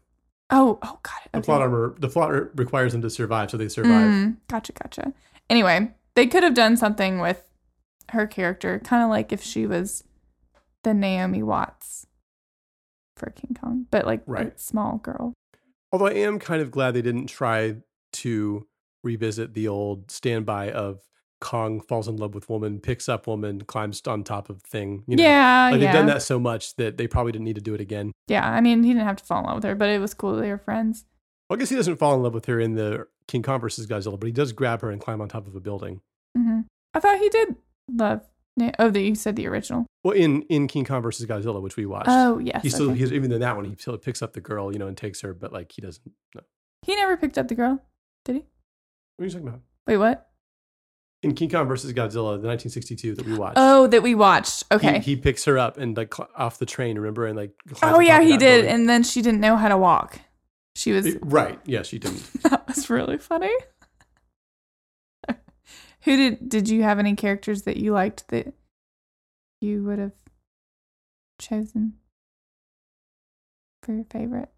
Oh God. Okay. The plot armor requires them to survive. So they survive. Gotcha. Anyway, they could have done something with her character, kind of like if she was the Naomi Watts for King Kong, but like right. Small girl. Although I am kind of glad they didn't try to revisit the old standby of Kong falls in love with woman, picks up woman, climbs on top of thing. You know? Yeah, like, yeah. They've done that so much that they probably didn't need to do it again. Yeah, I mean, he didn't have to fall in love with her, but it was cool that they were friends. Well, I guess he doesn't fall in love with her in the King Kong versus Godzilla, but he does grab her and climb on top of a building. Mm-hmm. I thought he did love. Oh, you said the original. Well, in King Kong versus Godzilla, which we watched. Oh, yes. Even in that one, he still picks up the girl, you know, and takes her, but like he doesn't. No. He never picked up the girl, did he? What are you talking about? Wait, what? In King Kong versus Godzilla, the 1962 that we watched. Oh, that we watched. Okay. He picks her up and like off the train, remember, and like. Oh yeah, he did, building. And then she didn't know how to walk. She was right. Yeah, she didn't. That was really funny. Who did you have any characters that you liked that you would have chosen for your favorite?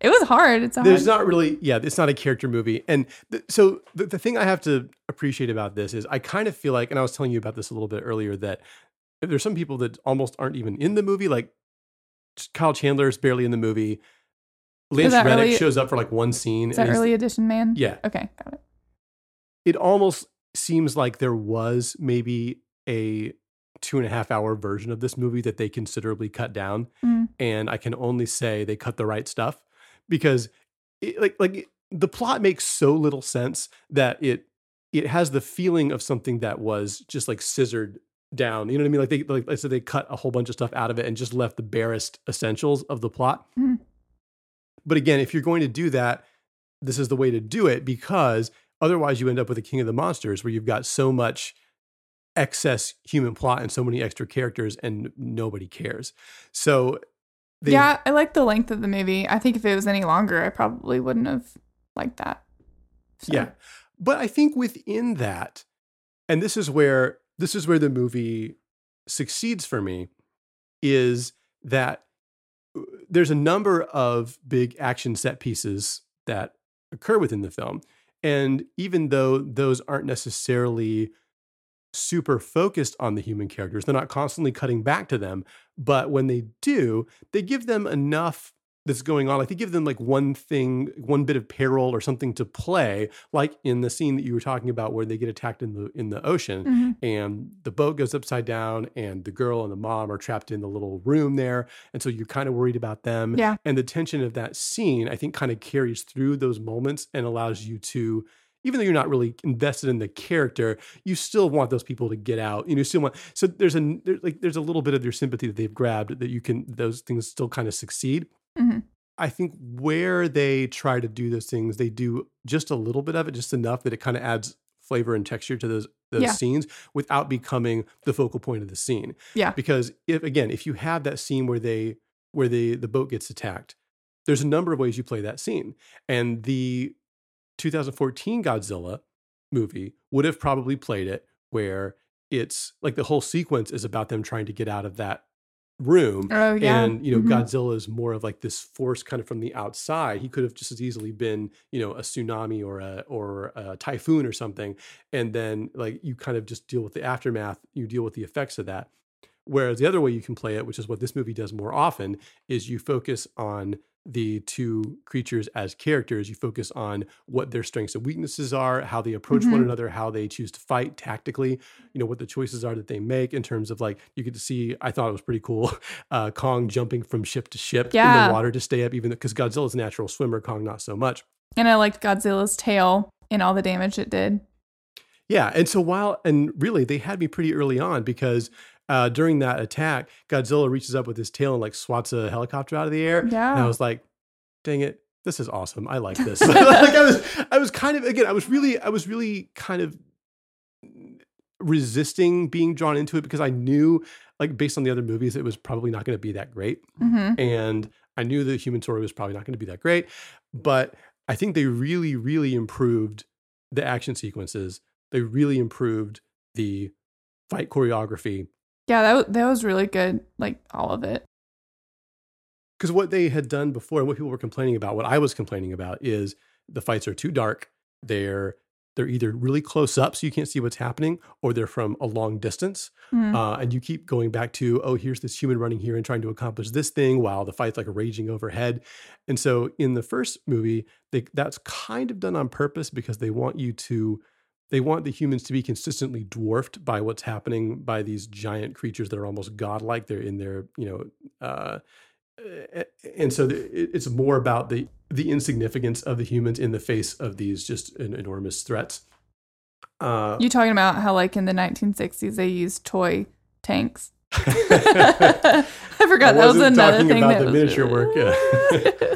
It was hard. It's not a character movie. And so the thing I have to appreciate about this is I kind of feel like, and I was telling you about this a little bit earlier, that there's some people that almost aren't even in the movie. Like Kyle Chandler is barely in the movie. Lance Reddick shows up for like one scene. Is that Early Edition man? Yeah. Okay, got it. It almost seems like there was maybe a 2.5-hour version of this movie that they considerably cut down. Mm. And I can only say they cut the right stuff because the plot makes so little sense that it has the feeling of something that was just like scissored down. You know what I mean? Like they cut a whole bunch of stuff out of it and just left the barest essentials of the plot. Mm. But again, if you're going to do that, this is the way to do it because otherwise, you end up with a King of the Monsters where you've got so much excess human plot and so many extra characters and nobody cares. So yeah, I like the length of the movie. I think if it was any longer, I probably wouldn't have liked that. So. Yeah. But I think within that, and this is where the movie succeeds for me, is that there's a number of big action set pieces that occur within the film. And even though those aren't necessarily super focused on the human characters, they're not constantly cutting back to them. But when they do, they give them enough that's going on, like they give them like one thing, one bit of peril or something to play, like in the scene that you were talking about where they get attacked in the ocean, mm-hmm. and the boat goes upside down and the girl and the mom are trapped in the little room there. And so you're kind of worried about them. Yeah. And the tension of that scene, I think, kind of carries through those moments and allows you to, even though you're not really invested in the character, you still want those people to get out. You still want, so there's a little bit of your sympathy that they've grabbed that you can, those things still kind of succeed. Mm-hmm. I think where they try to do those things, they do just a little bit of it, just enough that it kind of adds flavor and texture to those yeah. scenes without becoming the focal point of the scene. Yeah. Because if you have that scene where the boat gets attacked, there's a number of ways you play that scene. And the 2014 Godzilla movie would have probably played it where it's like the whole sequence is about them trying to get out of that room. Oh, yeah. And, mm-hmm. Godzilla is more of like this force kind of from the outside. He could have just as easily been, a tsunami or a typhoon or something. And then like you kind of just deal with the aftermath, you deal with the effects of that. Whereas the other way you can play it, which is what this movie does more often, is you focus on the two creatures as characters. You focus on what their strengths and weaknesses are, how they approach mm-hmm. one another, how they choose to fight tactically, what the choices are that they make in terms of like, you get to see, I thought it was pretty cool, Kong jumping from ship to ship yeah. in the water to stay up, even because Godzilla's a natural swimmer, Kong not so much. And I liked Godzilla's tail and all the damage it did. Yeah. And so really they had me pretty early on because during that attack, Godzilla reaches up with his tail and like swats a helicopter out of the air. Yeah. And I was like, dang it, this is awesome. I like this. Like I was really kind of resisting being drawn into it because I knew, like based on the other movies, it was probably not going to be that great. Mm-hmm. And I knew the human story was probably not going to be that great. But I think they really, really improved the action sequences. They really improved the fight choreography. Yeah, that was really good, like all of it. Because what they had done before and what people were complaining about, what I was complaining about is the fights are too dark. They're either really close up so you can't see what's happening or they're from a long distance. Mm. And you keep going back to, oh, here's this human running here and trying to accomplish this thing while the fight's like raging overhead. And so in the first movie, that's kind of done on purpose because they want the humans to be consistently dwarfed by what's happening by these giant creatures that are almost godlike. They're in their, and so it's more about the insignificance of the humans in the face of these just enormous threats. You talking about how, like in the 1960s, they used toy tanks? I forgot that was another thing. I wasn't talking about the miniature work. Yeah.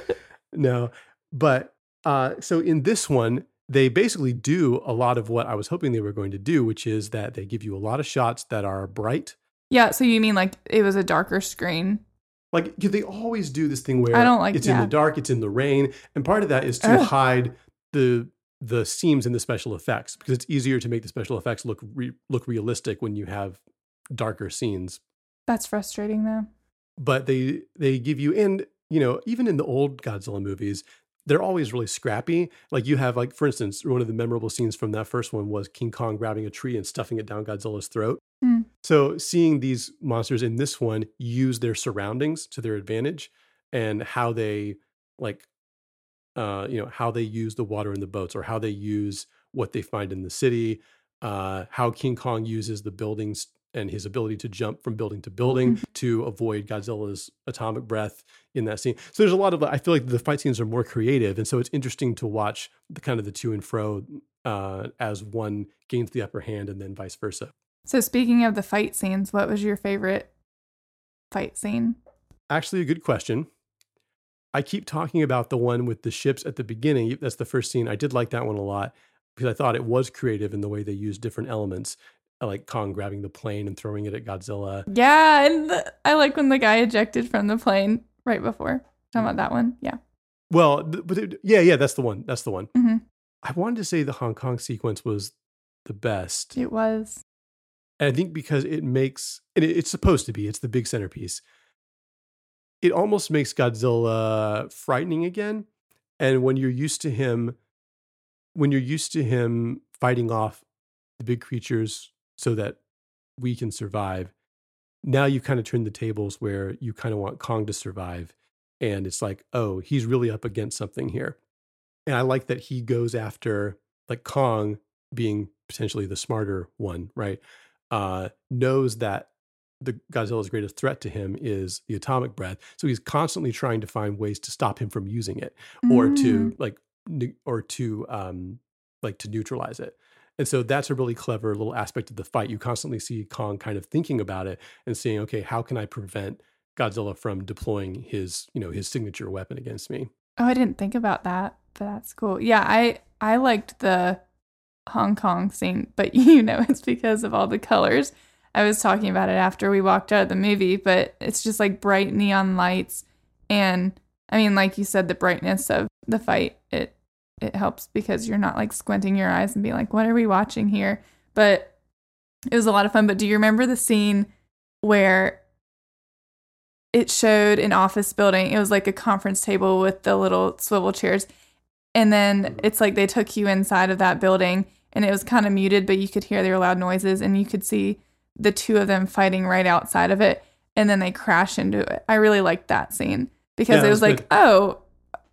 No, but so in this one, they basically do a lot of what I was hoping they were going to do, which is that they give you a lot of shots that are bright. Yeah. So you mean like it was a darker screen? Like they always do this thing where it's in the dark, it's in the rain. And part of that is to hide the seams in the special effects because it's easier to make the special effects look realistic when you have darker scenes. That's frustrating though. But they give you, and even in the old Godzilla movies, they're always really scrappy. Like you have, like for instance, one of the memorable scenes from that first one was King Kong grabbing a tree and stuffing it down Godzilla's throat. Mm. So seeing these monsters in this one use their surroundings to their advantage and how they like, how they use the water in the boats or how they use what they find in the city, how King Kong uses the buildings and his ability to jump from building to building mm-hmm. to avoid Godzilla's atomic breath in that scene. So there's a lot of, I feel like the fight scenes are more creative. And so it's interesting to watch the kind of the to and fro as one gains the upper hand and then vice versa. So speaking of the fight scenes, what was your favorite fight scene? Actually, a good question. I keep talking about the one with the ships at the beginning. That's the first scene. I did like that one a lot because I thought it was creative in the way they used different elements. I like Kong grabbing the plane and throwing it at Godzilla. Yeah, and I like when the guy ejected from the plane right before. Talking about that one, yeah. Well, that's the one. That's the one. Mm-hmm. I wanted to say the Hong Kong sequence was the best. It was. And I think because it makes, and it's supposed to be, it's the big centerpiece. It almost makes Godzilla frightening again. And when you're used to him fighting off the big creatures so that we can survive. Now you kind of turn the tables where you kind of want Kong to survive. And it's like, oh, he's really up against something here. And I like that he goes after, like, Kong being potentially the smarter one, right? Knows that the Godzilla's greatest threat to him is the atomic breath. So he's constantly trying to find ways to stop him from using it or to to neutralize it. And so that's a really clever little aspect of the fight. You constantly see Kong kind of thinking about it and saying, okay, how can I prevent Godzilla from deploying his, you know, his signature weapon against me? Oh, I didn't think about that. That's cool. Yeah, I liked the Hong Kong scene, but you know, it's because of all the colors. I was talking about it after we walked out of the movie, but it's just like bright neon lights. And I mean, like you said, the brightness of the fight, it helps because you're not like squinting your eyes and being like, what are we watching here? But it was a lot of fun. But do you remember the scene where it showed an office building? It was like a conference table with the little swivel chairs. And then it's like they took you inside of that building and it was kind of muted, but you could hear their loud noises and you could see the two of them fighting right outside of it. And then they crash into it. I really liked that scene because it was like, good. Oh,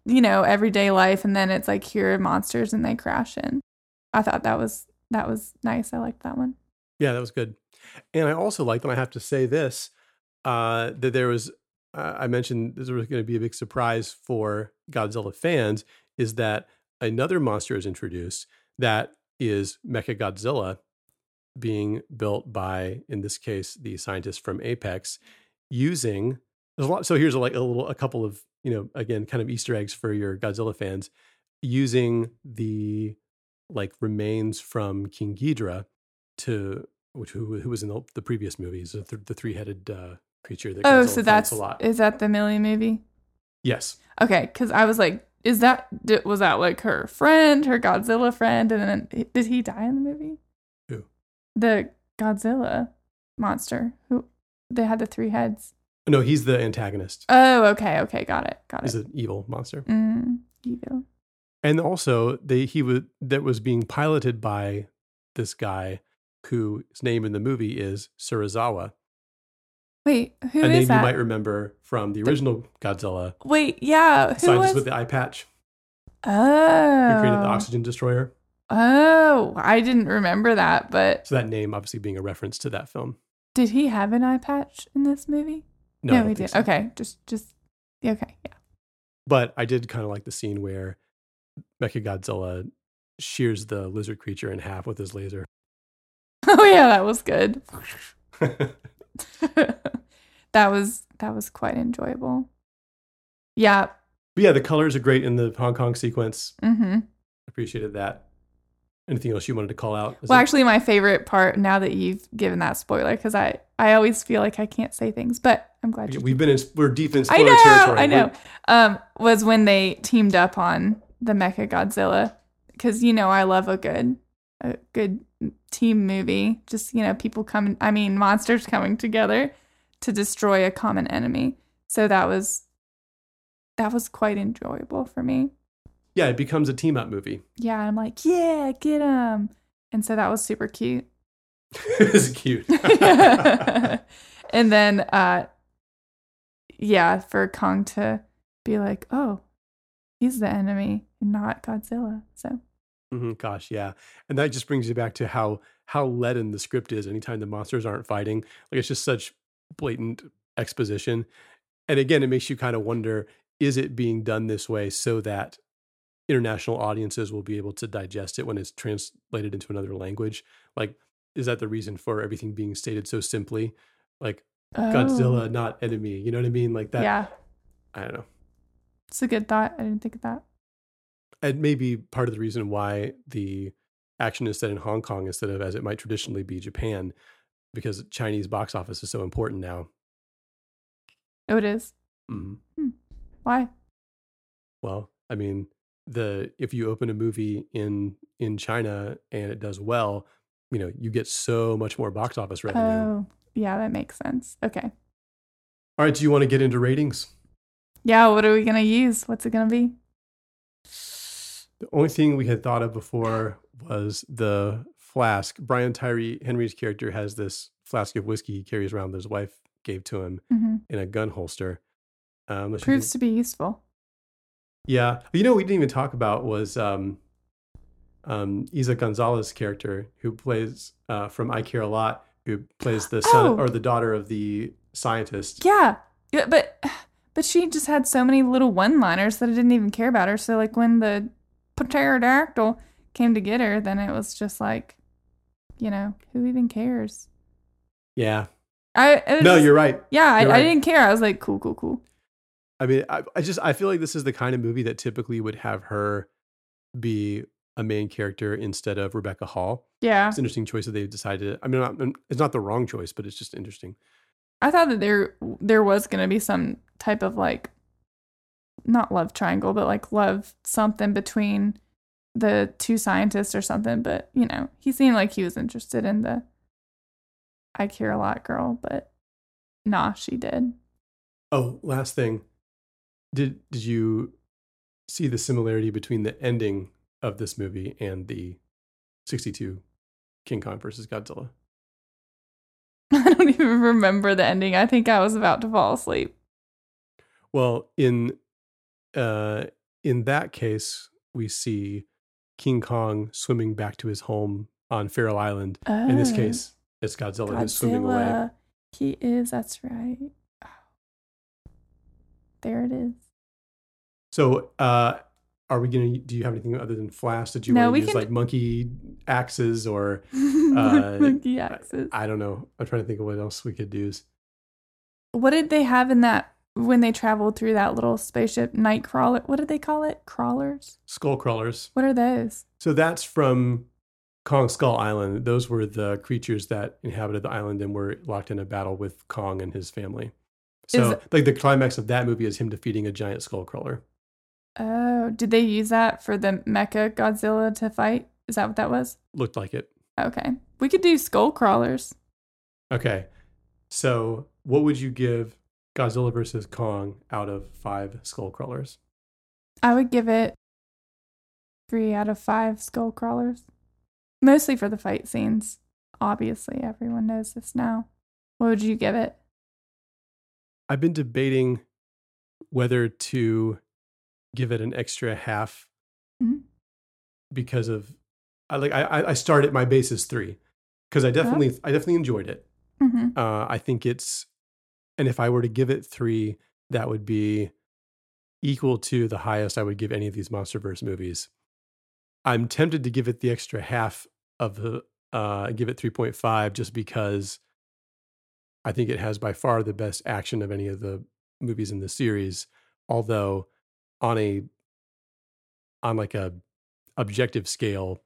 you know, everyday life. And then it's like, here are monsters and they crash in. I thought that was nice. I liked that one. Yeah, that was good. And I also liked them. I have to say this, that there was, I mentioned this was going to be a big surprise for Godzilla fans, is that another monster is introduced that is Mecha Godzilla, being built by, in this case, the scientists from Apex, using there's a lot. So here's a couple of, you know, again, kind of Easter eggs for your Godzilla fans, using the like remains from King Ghidorah, who was in the previous movies, the three-headed creature that Godzilla fights a lot. Is that the Millie movie? Yes. Okay, because I was like, was that like her friend, her Godzilla friend, and then did he die in the movie? The Godzilla monster who they had the three heads. No, he's the antagonist. Oh, okay, got it. He's an evil monster. Evil. And also, that was being piloted by this guy whose name in the movie is Surazawa. Wait, who is that? A name you might remember from the original Godzilla. Wait, yeah, who scientist with the eye patch. Oh. Who created the oxygen destroyer. Oh, I didn't remember that, but... So that name obviously being a reference to that film. Did he have an eye patch in this movie? No, he did. So. Okay, just... Okay, yeah. But I did kind of like the scene where Mechagodzilla shears the lizard creature in half with his laser. Oh, yeah, that was good. That was quite enjoyable. Yeah. But yeah, the colors are great in the Hong Kong sequence. Mm-hmm. Appreciated that. Anything else you wanted to call out? Well, actually, my favorite part, now that you've given that spoiler, because I always feel like I can't say things, but I'm glad you... We're deep in spoiler territory. I know. Was when they teamed up on the Mecha Godzilla, because, you know, I love a good team movie. Just, you know, monsters coming together to destroy a common enemy. So that was quite enjoyable for me. Yeah, it becomes a team-up movie. Yeah, I'm like, yeah, get him. And so that was super cute. It was cute. And then, for Kong to be like, oh, he's the enemy, not Godzilla. So, gosh, yeah. And that just brings you back to how leaden the script is anytime the monsters aren't fighting. Like, it's just such blatant exposition. And again, it makes you kind of wonder, is it being done this way so that international audiences will be able to digest it when it's translated into another language? Like, is that the reason for everything being stated so simply? Like, Godzilla, not enemy. You know what I mean? Like that. Yeah. I don't know. It's a good thought. I didn't think of that. It may be part of the reason why the action is set in Hong Kong instead of, as it might traditionally be, Japan, because Chinese box office is so important now. Oh, it is? Mm-hmm. Why? Well, I mean... If you open a movie in China and it does well, you know, you get so much more box office revenue. Oh, yeah, that makes sense. Okay. All right. Do you want to get into ratings? Yeah. What are we going to use? What's it going to be? The only thing we had thought of before was the flask. Brian Tyree Henry's character has this flask of whiskey he carries around that his wife gave to him in a gun holster. Proves to be useful. Yeah. You know, what we didn't even talk about was Isa Gonzalez's character, who plays from I Care A Lot, who plays the son or the daughter of the scientist. Yeah. Yeah, but she just had so many little one-liners that I didn't even care about her. So like when the pterodactyl came to get her, then it was just like, you know, who even cares? Yeah. You're right. Yeah, you're right. I didn't care. I was like, cool. I mean, I feel like this is the kind of movie that typically would have her be a main character instead of Rebecca Hall. Yeah. It's an interesting choice that they've decided. I mean, it's not the wrong choice, but it's just interesting. I thought that there was going to be some type of like, not love triangle, but like love something between the two scientists or something. But, you know, he seemed like he was interested in the I Care A Lot girl, but nah, she did. Oh, last thing. Did you see the similarity between the ending of this movie and the 1962 King Kong versus Godzilla? I don't even remember the ending. I think I was about to fall asleep. Well, in that case, we see King Kong swimming back to his home on Feral Island. Oh. In this case, it's Godzilla who's swimming away. He is. That's right. There it is. So, are we gonna? Do you have anything other than Flash? Did you want to use like monkey axes or monkey axes? I don't know. I'm trying to think of what else we could use. What did they have in that when they traveled through that little spaceship night crawler? What did they call it? Crawlers? Skull crawlers. What are those? So that's from Kong Skull Island. Those were the creatures that inhabited the island and were locked in a battle with Kong and his family. So like the climax of that movie is him defeating a giant skull crawler. Oh, did they use that for the Mecha Godzilla to fight? Is that what that was? Looked like it. Okay. We could do skull crawlers. Okay. So what would you give Godzilla versus Kong out of 5 skull crawlers? I would give it 3 out of 5 skull crawlers. Mostly for the fight scenes. Obviously, everyone knows this now. What would you give it? I've been debating whether to give it an extra half because of I start at my base is 3 because I definitely enjoyed it. Mm-hmm. I think and if I were to give it 3, that would be equal to the highest I would give any of these Monsterverse movies. I'm tempted to give it the extra half of the give it 3.5 just because I think it has by far the best action of any of the movies in the series, although on like a objective scale,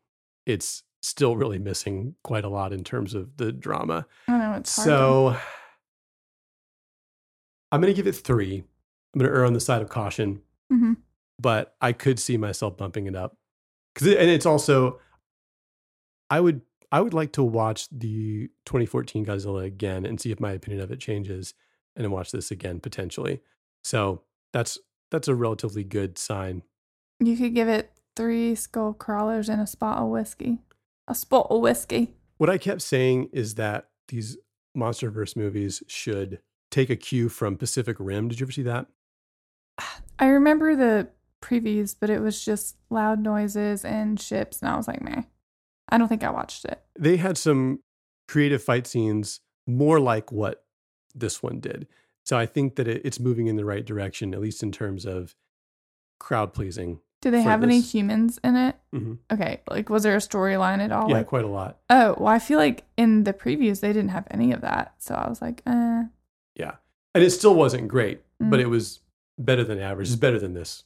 it's still really missing quite a lot in terms of the drama. I know, it's hard. So I'm going to give it 3. I'm going to err on the side of caution, but I could see myself bumping it up. And it's also, I would like to watch the 2014 Godzilla again and see if my opinion of it changes and then watch this again potentially. So that's a relatively good sign. You could give it 3 skull crawlers and a spot of whiskey. A spot of whiskey. What I kept saying is that these Monsterverse movies should take a cue from Pacific Rim. Did you ever see that? I remember the previews, but it was just loud noises and ships. And I was like, meh. I don't think I watched it. They had some creative fight scenes more like what this one did. So I think that it's moving in the right direction, at least in terms of crowd pleasing. Do they have any humans in it? Mm-hmm. Okay. Like, was there a storyline at all? Yeah, like, quite a lot. Oh, well, I feel like in the previews, they didn't have any of that. So I was like, eh. Yeah. And it still wasn't great, but it was better than average. It's better than this.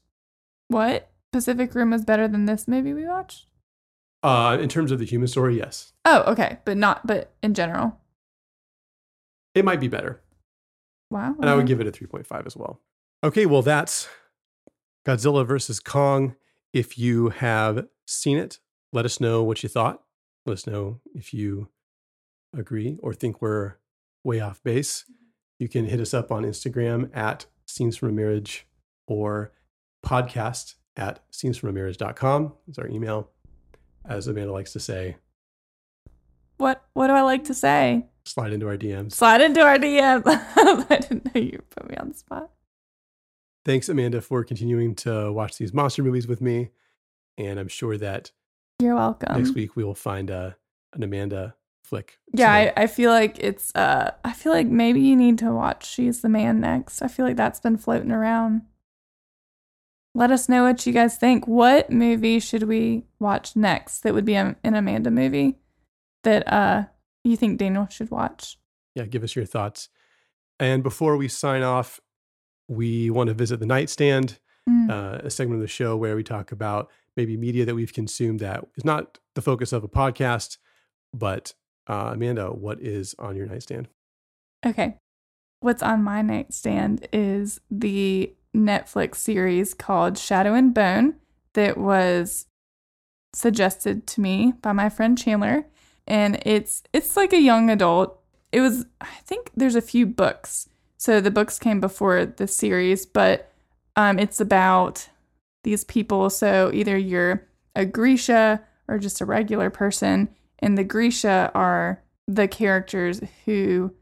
What? Pacific Rim was better than this movie we watched? In terms of the human story, yes. Oh, okay. But in general. It might be better. Wow. And I would give it a 3.5 as well. Okay, well, that's Godzilla versus Kong. If you have seen it, let us know what you thought. Let us know if you agree or think we're way off base. You can hit us up on Instagram at Scenes From a Marriage or podcast at scenesfromamarriage.com. It's our email. As Amanda likes to say. What do I like to say? Slide into our DMs. I didn't know you put me on the spot. Thanks, Amanda, for continuing to watch these monster movies with me. And I'm sure that you're welcome. Next week we will find an Amanda flick. Yeah, I feel like it's I feel like maybe you need to watch She's the Man next. I feel like that's been floating around. Let us know what you guys think. What movie should we watch next that would be an Amanda movie that you think Daniel should watch? Yeah, give us your thoughts. And before we sign off, we want to visit the nightstand, a segment of the show where we talk about maybe media that we've consumed that is not the focus of a podcast. But Amanda, what is on your nightstand? Okay. What's on my nightstand is the Netflix series called Shadow and Bone that was suggested to me by my friend Chandler. And it's like a young adult. It was, I think there's a few books. So the books came before the series, but it's about these people. So either you're a Grisha or just a regular person. And the Grisha are the characters who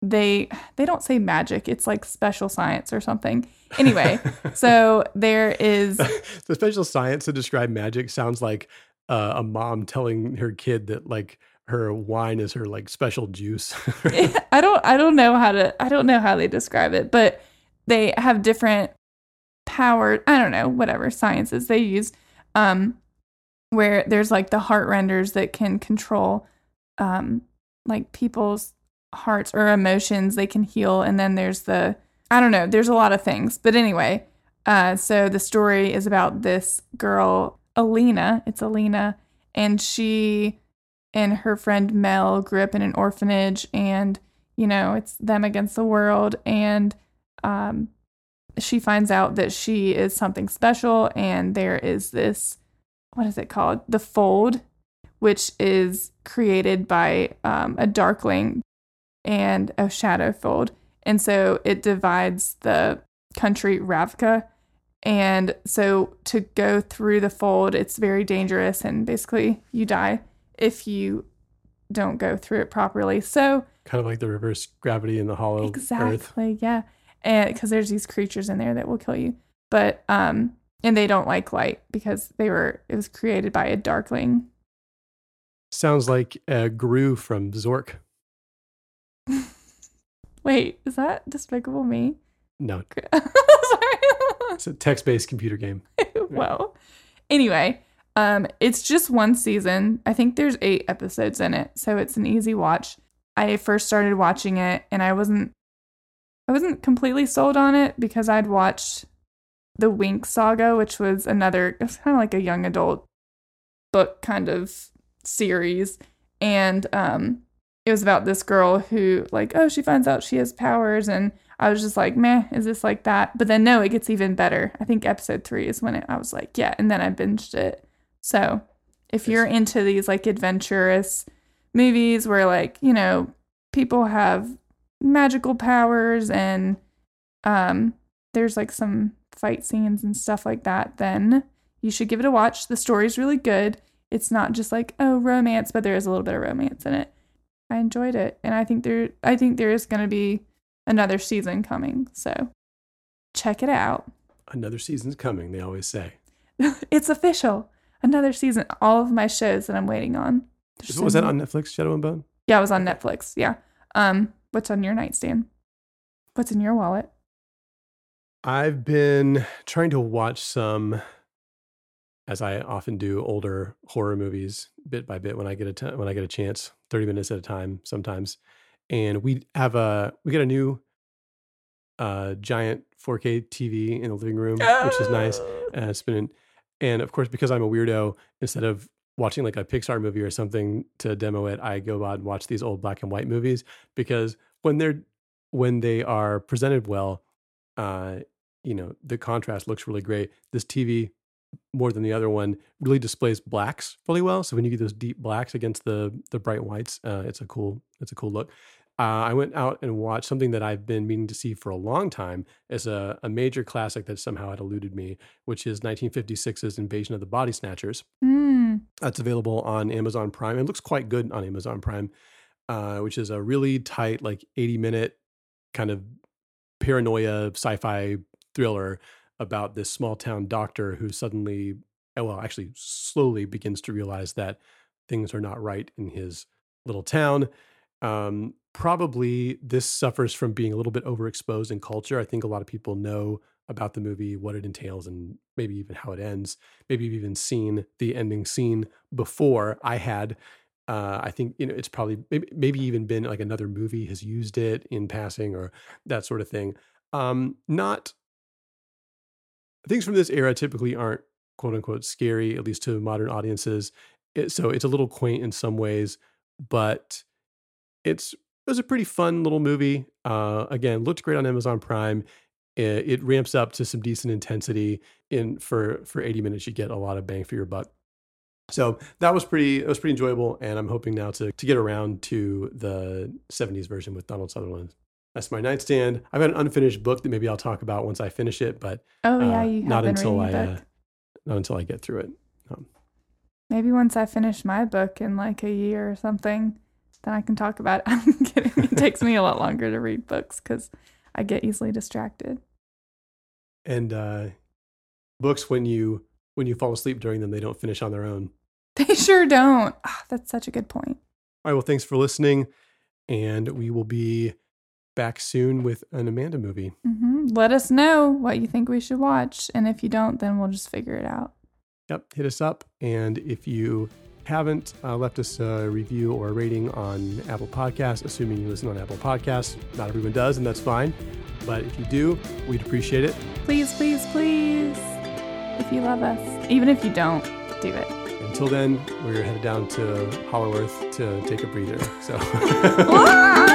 they don't say magic. It's like special science or something. Anyway, so there is... The special science to describe magic sounds like a mom telling her kid that like her wine is her like special juice. I don't know how they describe it, but they have different power. I don't know, whatever sciences they use. Where there's like the heart renders that can control like people's hearts or emotions, they can heal. And then there's the, I don't know, there's a lot of things. But anyway, so the story is about this girl, Alina. It's Alina. And she and her friend Mel grew up in an orphanage and, you know, it's them against the world. And she finds out that she is something special. And there is this, what is it called? The Fold, which is created by a Darkling and a Shadow Fold. And so it divides the country Ravka. And so to go through the Fold, it's very dangerous. And basically you die if you don't go through it properly. So kind of like the reverse gravity in the Hollow Earth. Exactly. Yeah. And because there's these creatures in there that will kill you. But, and they don't like light because it was created by a Darkling. Sounds like a Gru from Zork. Wait, is that Despicable Me? No. Sorry. It's a text-based computer game. Well, anyway, it's just one season. I think there's 8 episodes in it, so it's an easy watch. I first started watching it, and I wasn't completely sold on it because I'd watched The Wink Saga, which was another, it's kind of like a young adult book kind of series. And it was about this girl who, like, oh, she finds out she has powers. And I was just like, meh, is this like that? But then, no, it gets even better. I think episode 3 is when I was like, yeah. And then I binged it. So if you're into these, like, adventurous movies where, like, you know, people have magical powers and there's, like, some fight scenes and stuff like that, then you should give it a watch. The story's really good. It's not just like, oh, romance, but there is a little bit of romance in it. I enjoyed it, and I think there is going to be another season coming, so check it out. Another season's coming, they always say. It's official. Another season. All of my shows that I'm waiting on. Was that on Netflix, Shadow and Bone? Yeah, it was on Netflix, yeah. What's on your nightstand? What's in your wallet? I've been trying to watch some, as I often do, older horror movies bit by bit when I get a chance, 30 minutes at a time sometimes. And we get a new giant 4K TV in the living room, which is nice. And of course, because I'm a weirdo, instead of watching like a Pixar movie or something to demo it, I go out and watch these old black and white movies because when they are presented well, you know, the contrast looks really great. This TV, more than the other one, really displays blacks really well. So when you get those deep blacks against the bright whites, it's a cool look. I went out and watched something that I've been meaning to see for a long time as a major classic that somehow had eluded me, which is 1956's Invasion of the Body Snatchers. That's available on Amazon Prime. It looks quite good on Amazon Prime, which is a really tight, like 80-minute kind of paranoia sci-fi thriller about this small town doctor who suddenly, well, actually slowly begins to realize that things are not right in his little town. Probably this suffers from being a little bit overexposed in culture. I think a lot of people know about the movie, what it entails, and maybe even how it ends. Maybe you've even seen the ending scene before I had. I think, you know, it's probably maybe even been like another movie has used it in passing or that sort of thing. Not things from this era typically aren't quote unquote scary, at least to modern audiences. So it's a little quaint in some ways, but it was a pretty fun little movie. Again, looked great on Amazon Prime. It ramps up to some decent intensity for 80 minutes. You get a lot of bang for your buck. So it was pretty enjoyable. And I'm hoping now to get around to the 70s version with Donald Sutherland. That's my nightstand. I've got an unfinished book that maybe I'll talk about once I finish it, but not until I get through it. Maybe once I finish my book in like a year or something, then I can talk about it. I'm kidding. It takes me a lot longer to read books because I get easily distracted. And books, when you fall asleep during them, they don't finish on their own. They sure don't. Oh, that's such a good point. All right. Well, thanks for listening. And we will be back soon with an Amanda movie. Mm-hmm. Let us know what you think we should watch. And if you don't, then we'll just figure it out. Yep. Hit us up. And if you haven't left us a review or a rating on Apple Podcasts, assuming you listen on Apple Podcasts. Not everyone does, and that's fine. But if you do, we'd appreciate it. Please, please, please, if you love us. Even if you don't, do it. Until then, we're headed down to Hollow Earth to take a breather. So.